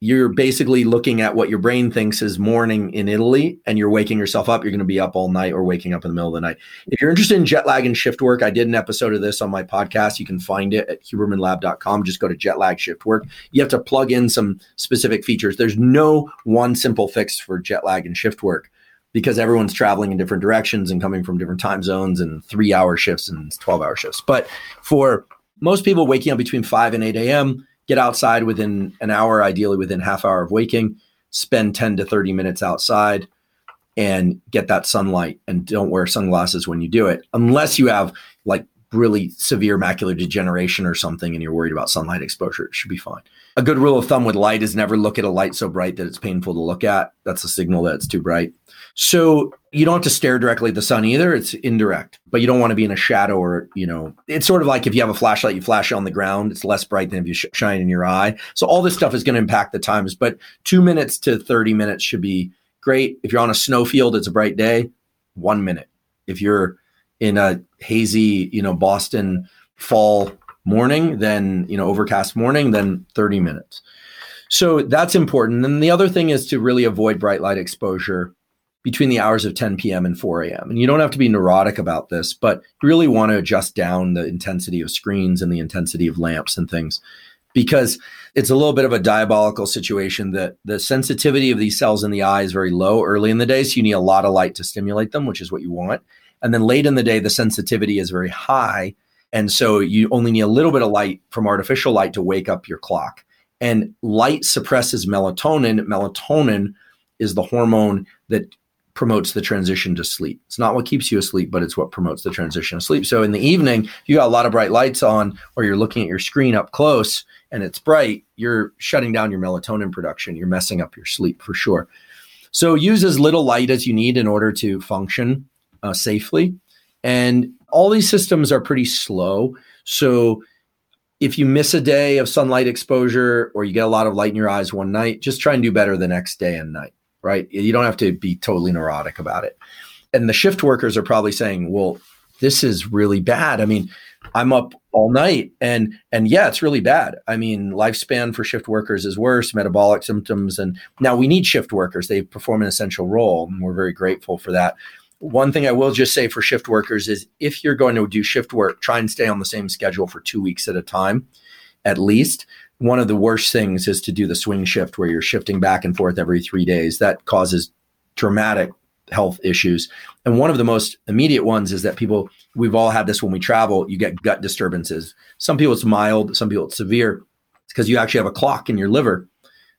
you're basically looking at what your brain thinks is morning in Italy, and you're waking yourself up. You're going to be up all night or waking up in the middle of the night. If you're interested in jet lag and shift work, I did an episode of this on my podcast. You can find it at huberman lab dot com. Just go to jet lag shift work. You have to plug in some specific features. There's no one simple fix for jet lag and shift work, because everyone's traveling in different directions and coming from different time zones and three-hour shifts and twelve-hour shifts. But for most people waking up between five and eight a.m., get outside within an hour, ideally within half hour of waking, spend ten to thirty minutes outside and get that sunlight, and don't wear sunglasses when you do it, unless you have like really severe macular degeneration or something and you're worried about sunlight exposure. It should be fine. A good rule of thumb with light is never look at a light so bright that it's painful to look at. That's a signal that it's too bright. So you don't have to stare directly at the sun either. It's indirect, but you don't want to be in a shadow or, you know, it's sort of like if you have a flashlight, you flash it on the ground. It's less bright than if you sh- shine in your eye. So all this stuff is going to impact the times, but two minutes to thirty minutes should be great. If you're on a snowfield, it's a bright day, one minute. If you're in a hazy, you know, Boston fall morning, then, you know, overcast morning, then thirty minutes. So that's important. And the other thing is to really avoid bright light exposure between the hours of ten p.m. and four a.m. And you don't have to be neurotic about this, but you really want to adjust down the intensity of screens and the intensity of lamps and things because it's a little bit of a diabolical situation that the sensitivity of these cells in the eye is very low early in the day. So you need a lot of light to stimulate them, which is what you want. And then late in the day, the sensitivity is very high. And so you only need a little bit of light from artificial light to wake up your clock. And light suppresses melatonin. Melatonin is the hormone that promotes the transition to sleep. It's not what keeps you asleep, but it's what promotes the transition to sleep. So in the evening, you got a lot of bright lights on, or you're looking at your screen up close and it's bright, you're shutting down your melatonin production. You're messing up your sleep for sure. So use as little light as you need in order to function uh, safely. And all these systems are pretty slow. So if you miss a day of sunlight exposure, or you get a lot of light in your eyes one night, just try and do better the next day and night. Right? You don't have to be totally neurotic about it. And the shift workers are probably saying, well, this is really bad. I mean, I'm up all night and, and yeah, it's really bad. I mean, lifespan for shift workers is worse, metabolic symptoms. And now we need shift workers. They perform an essential role, and we're very grateful for that. One thing I will just say for shift workers is if you're going to do shift work, try and stay on the same schedule for two weeks at a time, at least. One of the worst things is to do the swing shift where you're shifting back and forth every three days. That causes dramatic health issues. And one of the most immediate ones is that people, we've all had this when we travel, you get gut disturbances. Some people it's mild, some people it's severe. It's because you actually have a clock in your liver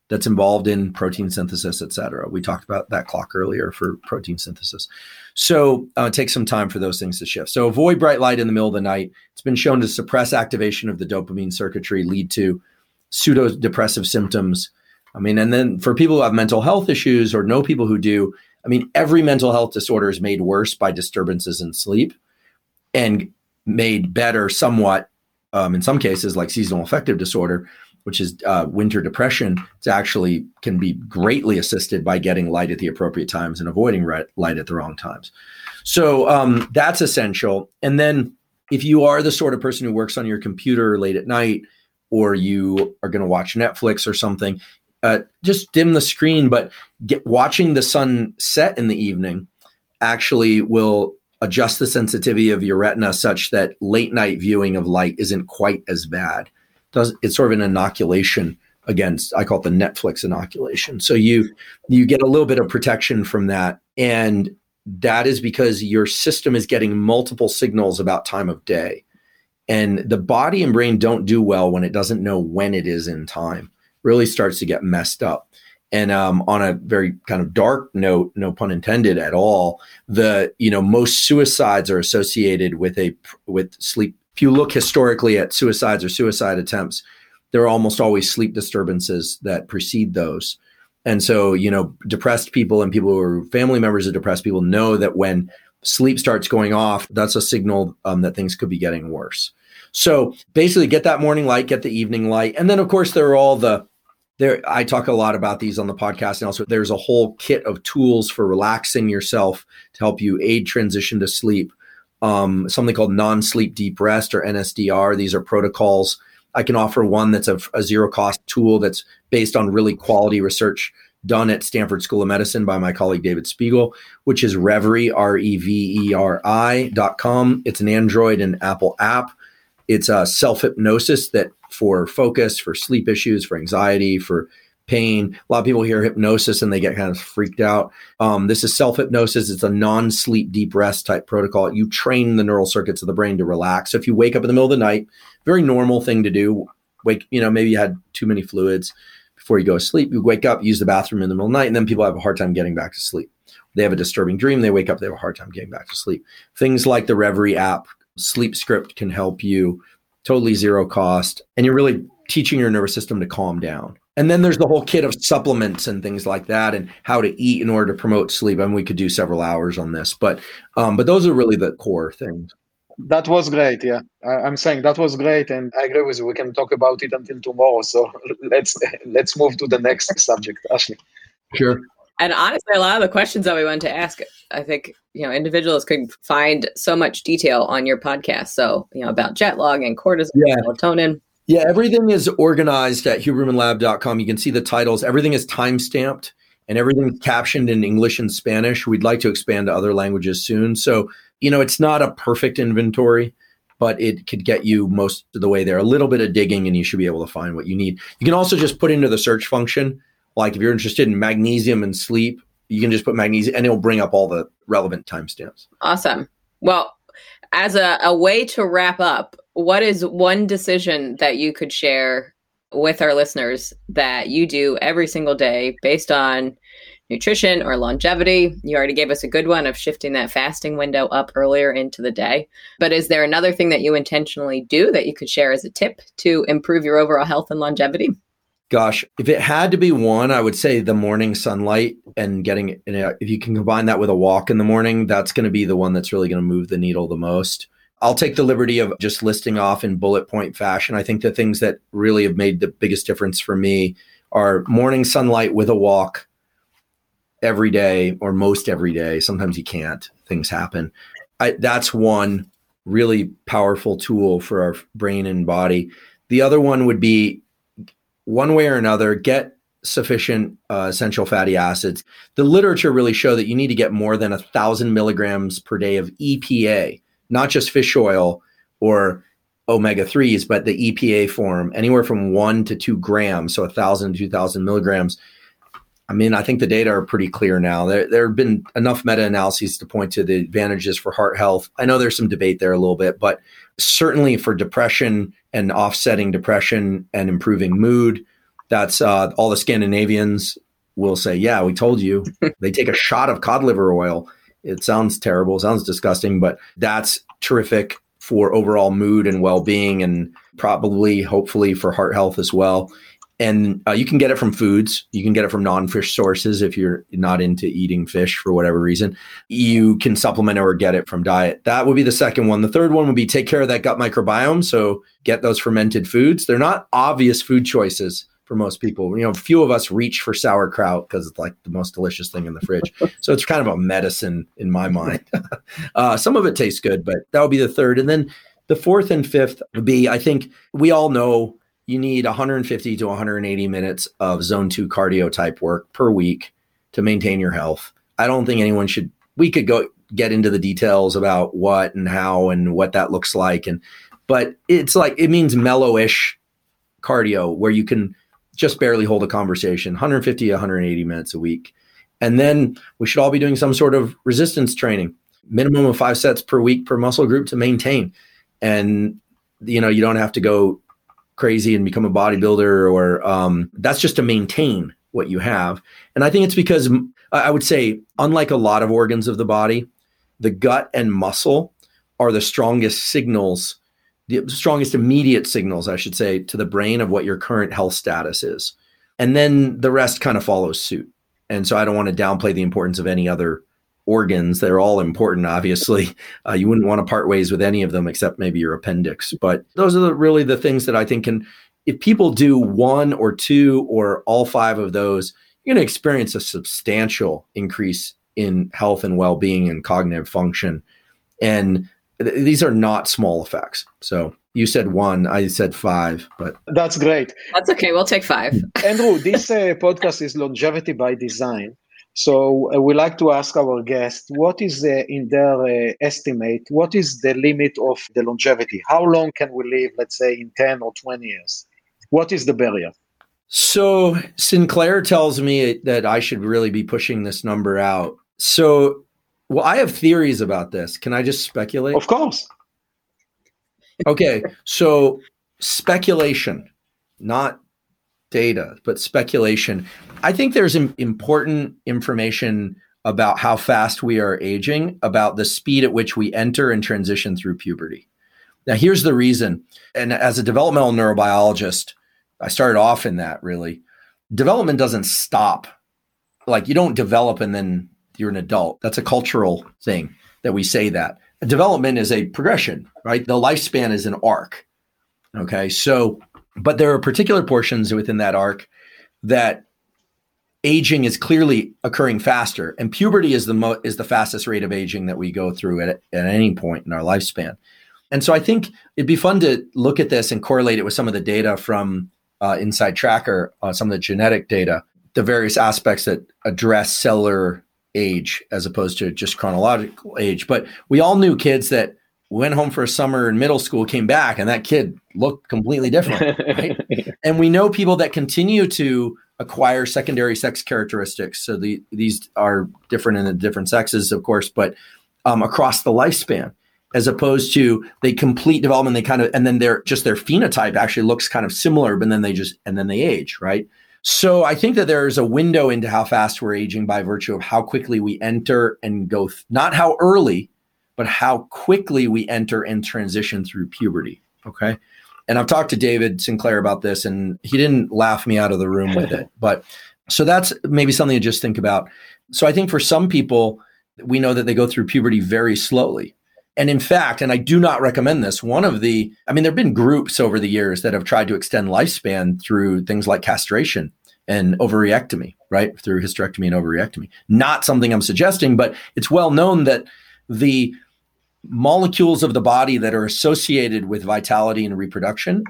that's involved in protein synthesis, et cetera. We talked about that clock earlier for protein synthesis. So uh, take some time for those things to shift. So avoid bright light in the middle of the night. It's been shown to suppress activation of the dopamine circuitry, lead to pseudo-depressive symptoms. I mean, and then for people who have mental health issues or know people who do, I mean, every mental health disorder is made worse by disturbances in sleep and made better somewhat, um, in some cases, like seasonal affective disorder, which is uh, winter depression. It's actually can be greatly assisted by getting light at the appropriate times and avoiding red light at the wrong times. So um, that's essential. And then if you are the sort of person who works on your computer late at night, or you are going to watch Netflix or something, uh, just dim the screen. But get, watching the sun set in the evening actually will adjust the sensitivity of your retina such that late night viewing of light isn't quite as bad. Does, it's sort of an inoculation against, I call it the Netflix inoculation. So you you get a little bit of protection from that. And that is because your system is getting multiple signals about time of day. And the body and brain don't do well when it doesn't know when it is in time. Really starts to get messed up. And um, on a very kind of dark note, no pun intended at all, the you know most suicides are associated with a with sleep. If you look historically at suicides or suicide attempts, there are almost always sleep disturbances that precede those. And so you know depressed people and people who are family members of depressed people know that when sleep starts going off, that's a signal um, that things could be getting worse. So basically get that morning light, get the evening light. And then of course there are all the, there. I talk a lot about these on the podcast, and also there's a whole kit of tools for relaxing yourself to help you aid transition to sleep. Um, something called non-sleep deep rest, or N S D R. These are protocols. I can offer one that's a, a zero cost tool that's based on really quality research done at Stanford School of Medicine by my colleague, David Spiegel, which is Reverie, R E V E R I dot com. It's an Android and Apple app. It's a self-hypnosis that for focus, for sleep issues, for anxiety, for pain. A lot of people hear hypnosis and they get kind of freaked out. Um, this is self-hypnosis. It's a non-sleep deep rest type protocol. You train the neural circuits of the brain to relax. So if you wake up in the middle of the night, very normal thing to do, wake, you know, maybe you had too many fluids, before you go to sleep, you wake up, use the bathroom in the middle of the night, and then people have a hard time getting back to sleep. They have a disturbing dream, they wake up, they have a hard time getting back to sleep. Things like the Reverie app, Sleep Script can help you, totally zero cost, and you're really teaching your nervous system to calm down. And then there's the whole kit of supplements and things like that, and how to eat in order to promote sleep. I mean, we could do several hours on this, but um, but those are really the core things. That was great. Yeah, I'm saying that was great. And I agree with you. We can talk about it until tomorrow. So let's let's move to the next subject, Ashley. Sure. And honestly, a lot of the questions that we wanted to ask, I think, you know, individuals could find so much detail on your podcast. So, you know, about jet lag and cortisol, yeah. melatonin. Yeah, everything is organized at Huberman Lab dot com. You can see the titles. Everything is timestamped and everything's captioned in English and Spanish. We'd like to expand to other languages soon. So, you know, it's not a perfect inventory. but it could get you most of the way there. A little bit of digging and you should be able to find what you need. You can also just put into the search function, like if you're interested in magnesium and sleep, you can just put magnesium and it'll bring up all the relevant timestamps. Awesome. Well, as a, a way to wrap up, what is one decision that you could share with our listeners that you do every single day based on nutrition or longevity? You already gave us a good one of shifting that fasting window up earlier into the day. But is there another thing that you intentionally do that you could share as a tip to improve your overall health and longevity? Gosh, if it had to be one, I would say the morning sunlight and getting, you know, if you can combine that with a walk in the morning, that's going to be the one that's really going to move the needle the most. I'll take the liberty of just listing off in bullet point fashion. I think the things that really have made the biggest difference for me are morning sunlight with a walk every day, or most every day. Sometimes you can't, things happen. I, that's one really powerful tool for our brain and body. The other one would be, one way or another, get sufficient uh, essential fatty acids. The literature really show that you need to get more than a thousand milligrams per day of E P A, not just fish oil or omega threes, but the E P A form, anywhere from one to two grams. So a thousand to two thousand milligrams. I mean, I think the data are pretty clear now. There, there have been enough meta-analyses to point to the advantages for heart health. I know there's some debate there a little bit, but certainly for depression and offsetting depression and improving mood, that's uh, all the Scandinavians will say, yeah, we told you. They take a shot of cod liver oil. It sounds terrible. It sounds disgusting, but that's terrific for overall mood and well-being and probably, hopefully, for heart health as well. And uh, you can get it from foods. You can get it from non-fish sources if you're not into eating fish for whatever reason. You can supplement or get it from diet. That would be the second one. The third one would be take care of that gut microbiome. So get those fermented foods. They're not obvious food choices for most people. You know, few of us reach for sauerkraut because it's like the most delicious thing in the fridge. So it's kind of a medicine in my mind. uh, some of it tastes good, but that would be the third. And then the fourth and fifth would be, I think we all know, you need one hundred fifty to one hundred eighty minutes of zone two cardio type work per week to maintain your health. I don't think anyone should, we could go get into the details about what and how and what that looks like. And, but it's like, it means mellowish cardio where you can just barely hold a conversation, one hundred fifty to one hundred eighty minutes a week. And then we should all be doing some sort of resistance training, minimum of five sets per week per muscle group to maintain. And, you know, you don't have to go crazy and become a bodybuilder or um, that's just to maintain what you have. And I think it's because I would say, unlike a lot of organs of the body, the gut and muscle are the strongest signals, the strongest immediate signals, I should say, to the brain of what your current health status is. And then the rest kind of follows suit. And so I don't want to downplay the importance of any other organs. They're all important, obviously. Uh, you wouldn't want to part ways with any of them except maybe your appendix. But those are the, really the things that I think can, if people do one or two or all five of those, you're going to experience a substantial increase in health and well-being and cognitive function. And th- these are not small effects. So you said one, I said five, but that's great. That's okay. We'll take five. Andrew, this uh, podcast is Longevity by Design. So uh, we like to ask our guests, what is uh, in their uh, estimate, what is the limit of the longevity? How long can we live, let's say, in ten or twenty years? What is the barrier? So Sinclair tells me that I should really be pushing this number out. So, well, I have theories about this. Can I just speculate? Of course. Okay, so speculation, not data, but speculation. I think there's im- important information about how fast we are aging, about the speed at which we enter and transition through puberty. Now, here's the reason. And as a developmental neurobiologist, I started off in that really. Development doesn't stop. Like you don't develop and then you're an adult. That's a cultural thing that we say that. Development is a progression, right? The lifespan is an arc. Okay. So, but there are particular portions within that arc that aging is clearly occurring faster. And puberty is the mo- is the fastest rate of aging that we go through at, at any point in our lifespan. And so I think it'd be fun to look at this and correlate it with some of the data from uh, Inside Tracker, uh, some of the genetic data, the various aspects that address cellular age as opposed to just chronological age. But we all knew kids that went home for a summer in middle school, came back, and that kid looked completely different. Right? And we know people that continue to acquire secondary sex characteristics. So the, these are different in the different sexes, of course, but um, across the lifespan, as opposed to they complete development, they kind of, and then their just their phenotype actually looks kind of similar, but then they just, and then they age, right? So I think that there's a window into how fast we're aging by virtue of how quickly we enter and go, th- not how early, but how quickly we enter and transition through puberty, okay? And I've talked to David Sinclair about this, and he didn't laugh me out of the room with it. But so that's maybe something to just think about. So I think for some people, we know that they go through puberty very slowly. And in fact, and I do not recommend this, one of the, I mean, there have been groups over the years that have tried to extend lifespan through things like castration and ovarectomy, right? Through hysterectomy and ovarectomy. Not something I'm suggesting, but it's well known that the molecules of the body that are associated with vitality and reproduction,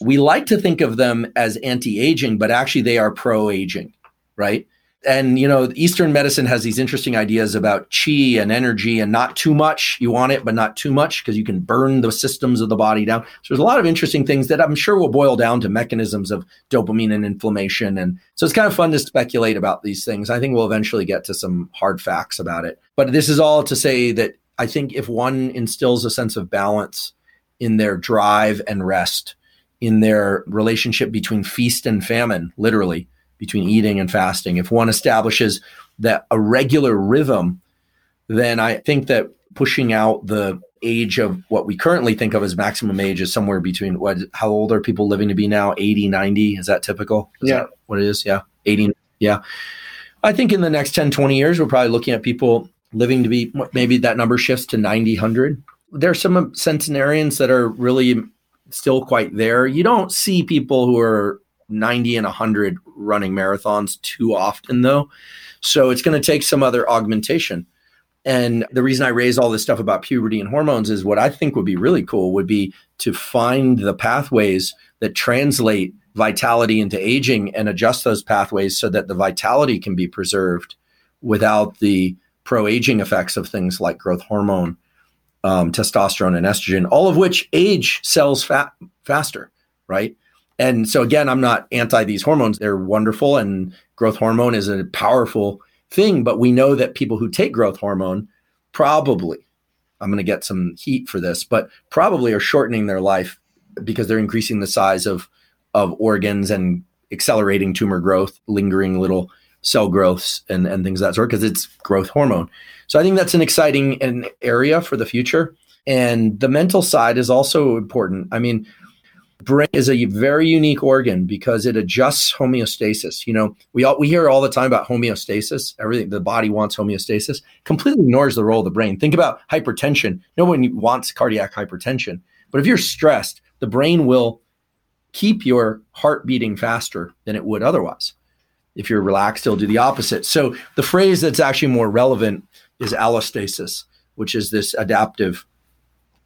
we like to think of them as anti-aging, but actually they are pro-aging, right? And, you know, Eastern medicine has these interesting ideas about chi and energy and not too much. You want it, but not too much, because you can burn the systems of the body down. So there's a lot of interesting things that I'm sure will boil down to mechanisms of dopamine and inflammation. And so it's kind of fun to speculate about these things. I think we'll eventually get to some hard facts about it. But this is all to say that I think if one instills a sense of balance in their drive and rest, in their relationship between feast and famine, literally, between eating and fasting, if one establishes that a regular rhythm, then I think that pushing out the age of what we currently think of as maximum age is somewhere between what, how old are people living to be now? eighty, ninety? Is that typical? Is yeah. That what it is? Yeah. eighty. Yeah. I think in the next ten, twenty years, we're probably looking at people living to be, maybe that number shifts to ninety, one hundred. There are some centenarians that are really still quite there. You don't see people who are ninety and one hundred running marathons too often, though. So it's going to take some other augmentation. And the reason I raise all this stuff about puberty and hormones is what I think would be really cool would be to find the pathways that translate vitality into aging and adjust those pathways so that the vitality can be preserved without the pro-aging effects of things like growth hormone, um, testosterone, and estrogen, all of which age cells fa- faster, right? And so again, I'm not anti these hormones. They're wonderful, and growth hormone is a powerful thing, but we know that people who take growth hormone probably, I'm going to get some heat for this, but probably are shortening their life because they're increasing the size of, of organs and accelerating tumor growth, lingering little cell growths and, and things of that sort, because it's growth hormone. So I think that's an exciting an area for the future. And the mental side is also important. I mean, brain is a very unique organ because it adjusts homeostasis. You know, we all, we hear all the time about homeostasis. Everything, the body wants homeostasis, completely ignores the role of the brain. Think about hypertension. No one wants cardiac hypertension, but if you're stressed, the brain will keep your heart beating faster than it would otherwise. If you're relaxed, it'll do the opposite. So the phrase that's actually more relevant is allostasis, which is this adaptive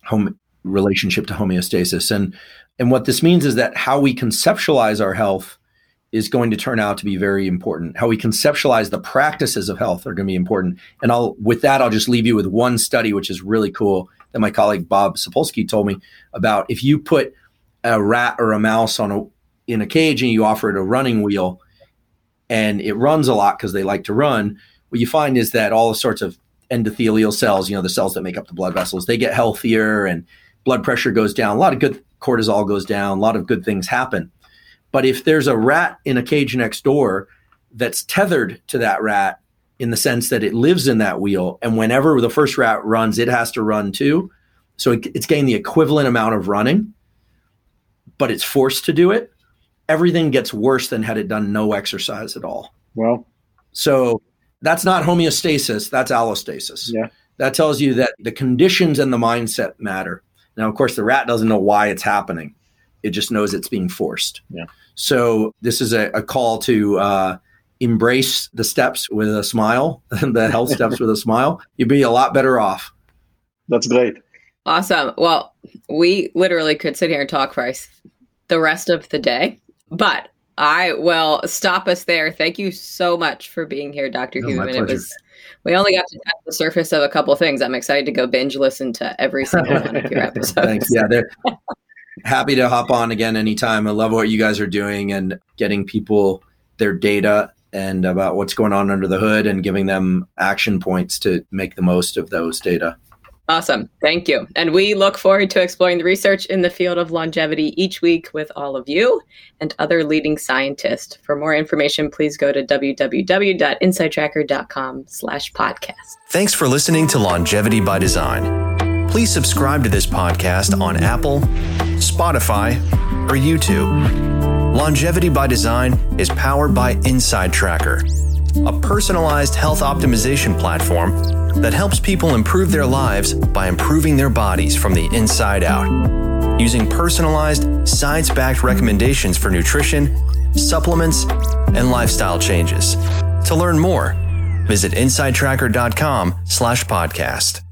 home relationship to homeostasis. And And what this means is that how we conceptualize our health is going to turn out to be very important. How we conceptualize the practices of health are going to be important. And I'll, with that, I'll just leave you with one study, which is really cool, that my colleague Bob Sapolsky told me about. If you put a rat or a mouse on a, in a cage and you offer it a running wheel and it runs a lot because they like to run, what you find is that all sorts of endothelial cells, you know, the cells that make up the blood vessels, they get healthier and blood pressure goes down. A lot of good cortisol goes down. A lot of good things happen. But if there's a rat in a cage next door that's tethered to that rat in the sense that it lives in that wheel, and whenever the first rat runs, it has to run too. So it, it's getting the equivalent amount of running, but it's forced to do it. Everything gets worse than had it done no exercise at all. Well, so that's not homeostasis. That's allostasis. Yeah. That tells you that the conditions and the mindset matter. Now, of course, the rat doesn't know why it's happening. It just knows it's being forced. Yeah. So this is a, a call to uh, embrace the steps with a smile, the health steps with a smile. You'd be a lot better off. That's great. Awesome. Well, we literally could sit here and talk for the rest of the day, but I will stop us there. Thank you so much for being here, Doctor No, Huberman. It was We only got to touch the surface of a couple of things. I'm excited to go binge listen to every single one of your episodes. Thanks. Yeah, they're happy to hop on again anytime. I love what you guys are doing and getting people their data and about what's going on under the hood and giving them action points to make the most of those data. Awesome. Thank you. And we look forward to exploring the research in the field of longevity each week with all of you and other leading scientists. For more information, please go to w w w dot inside tracker dot com slash podcast. Thanks for listening to Longevity by Design. Please subscribe to this podcast on Apple, Spotify, or YouTube. Longevity by Design is powered by Inside Tracker, a personalized health optimization platform that helps people improve their lives by improving their bodies from the inside out, using personalized, science-backed recommendations for nutrition, supplements, and lifestyle changes. To learn more, visit inside tracker dot com slash podcast.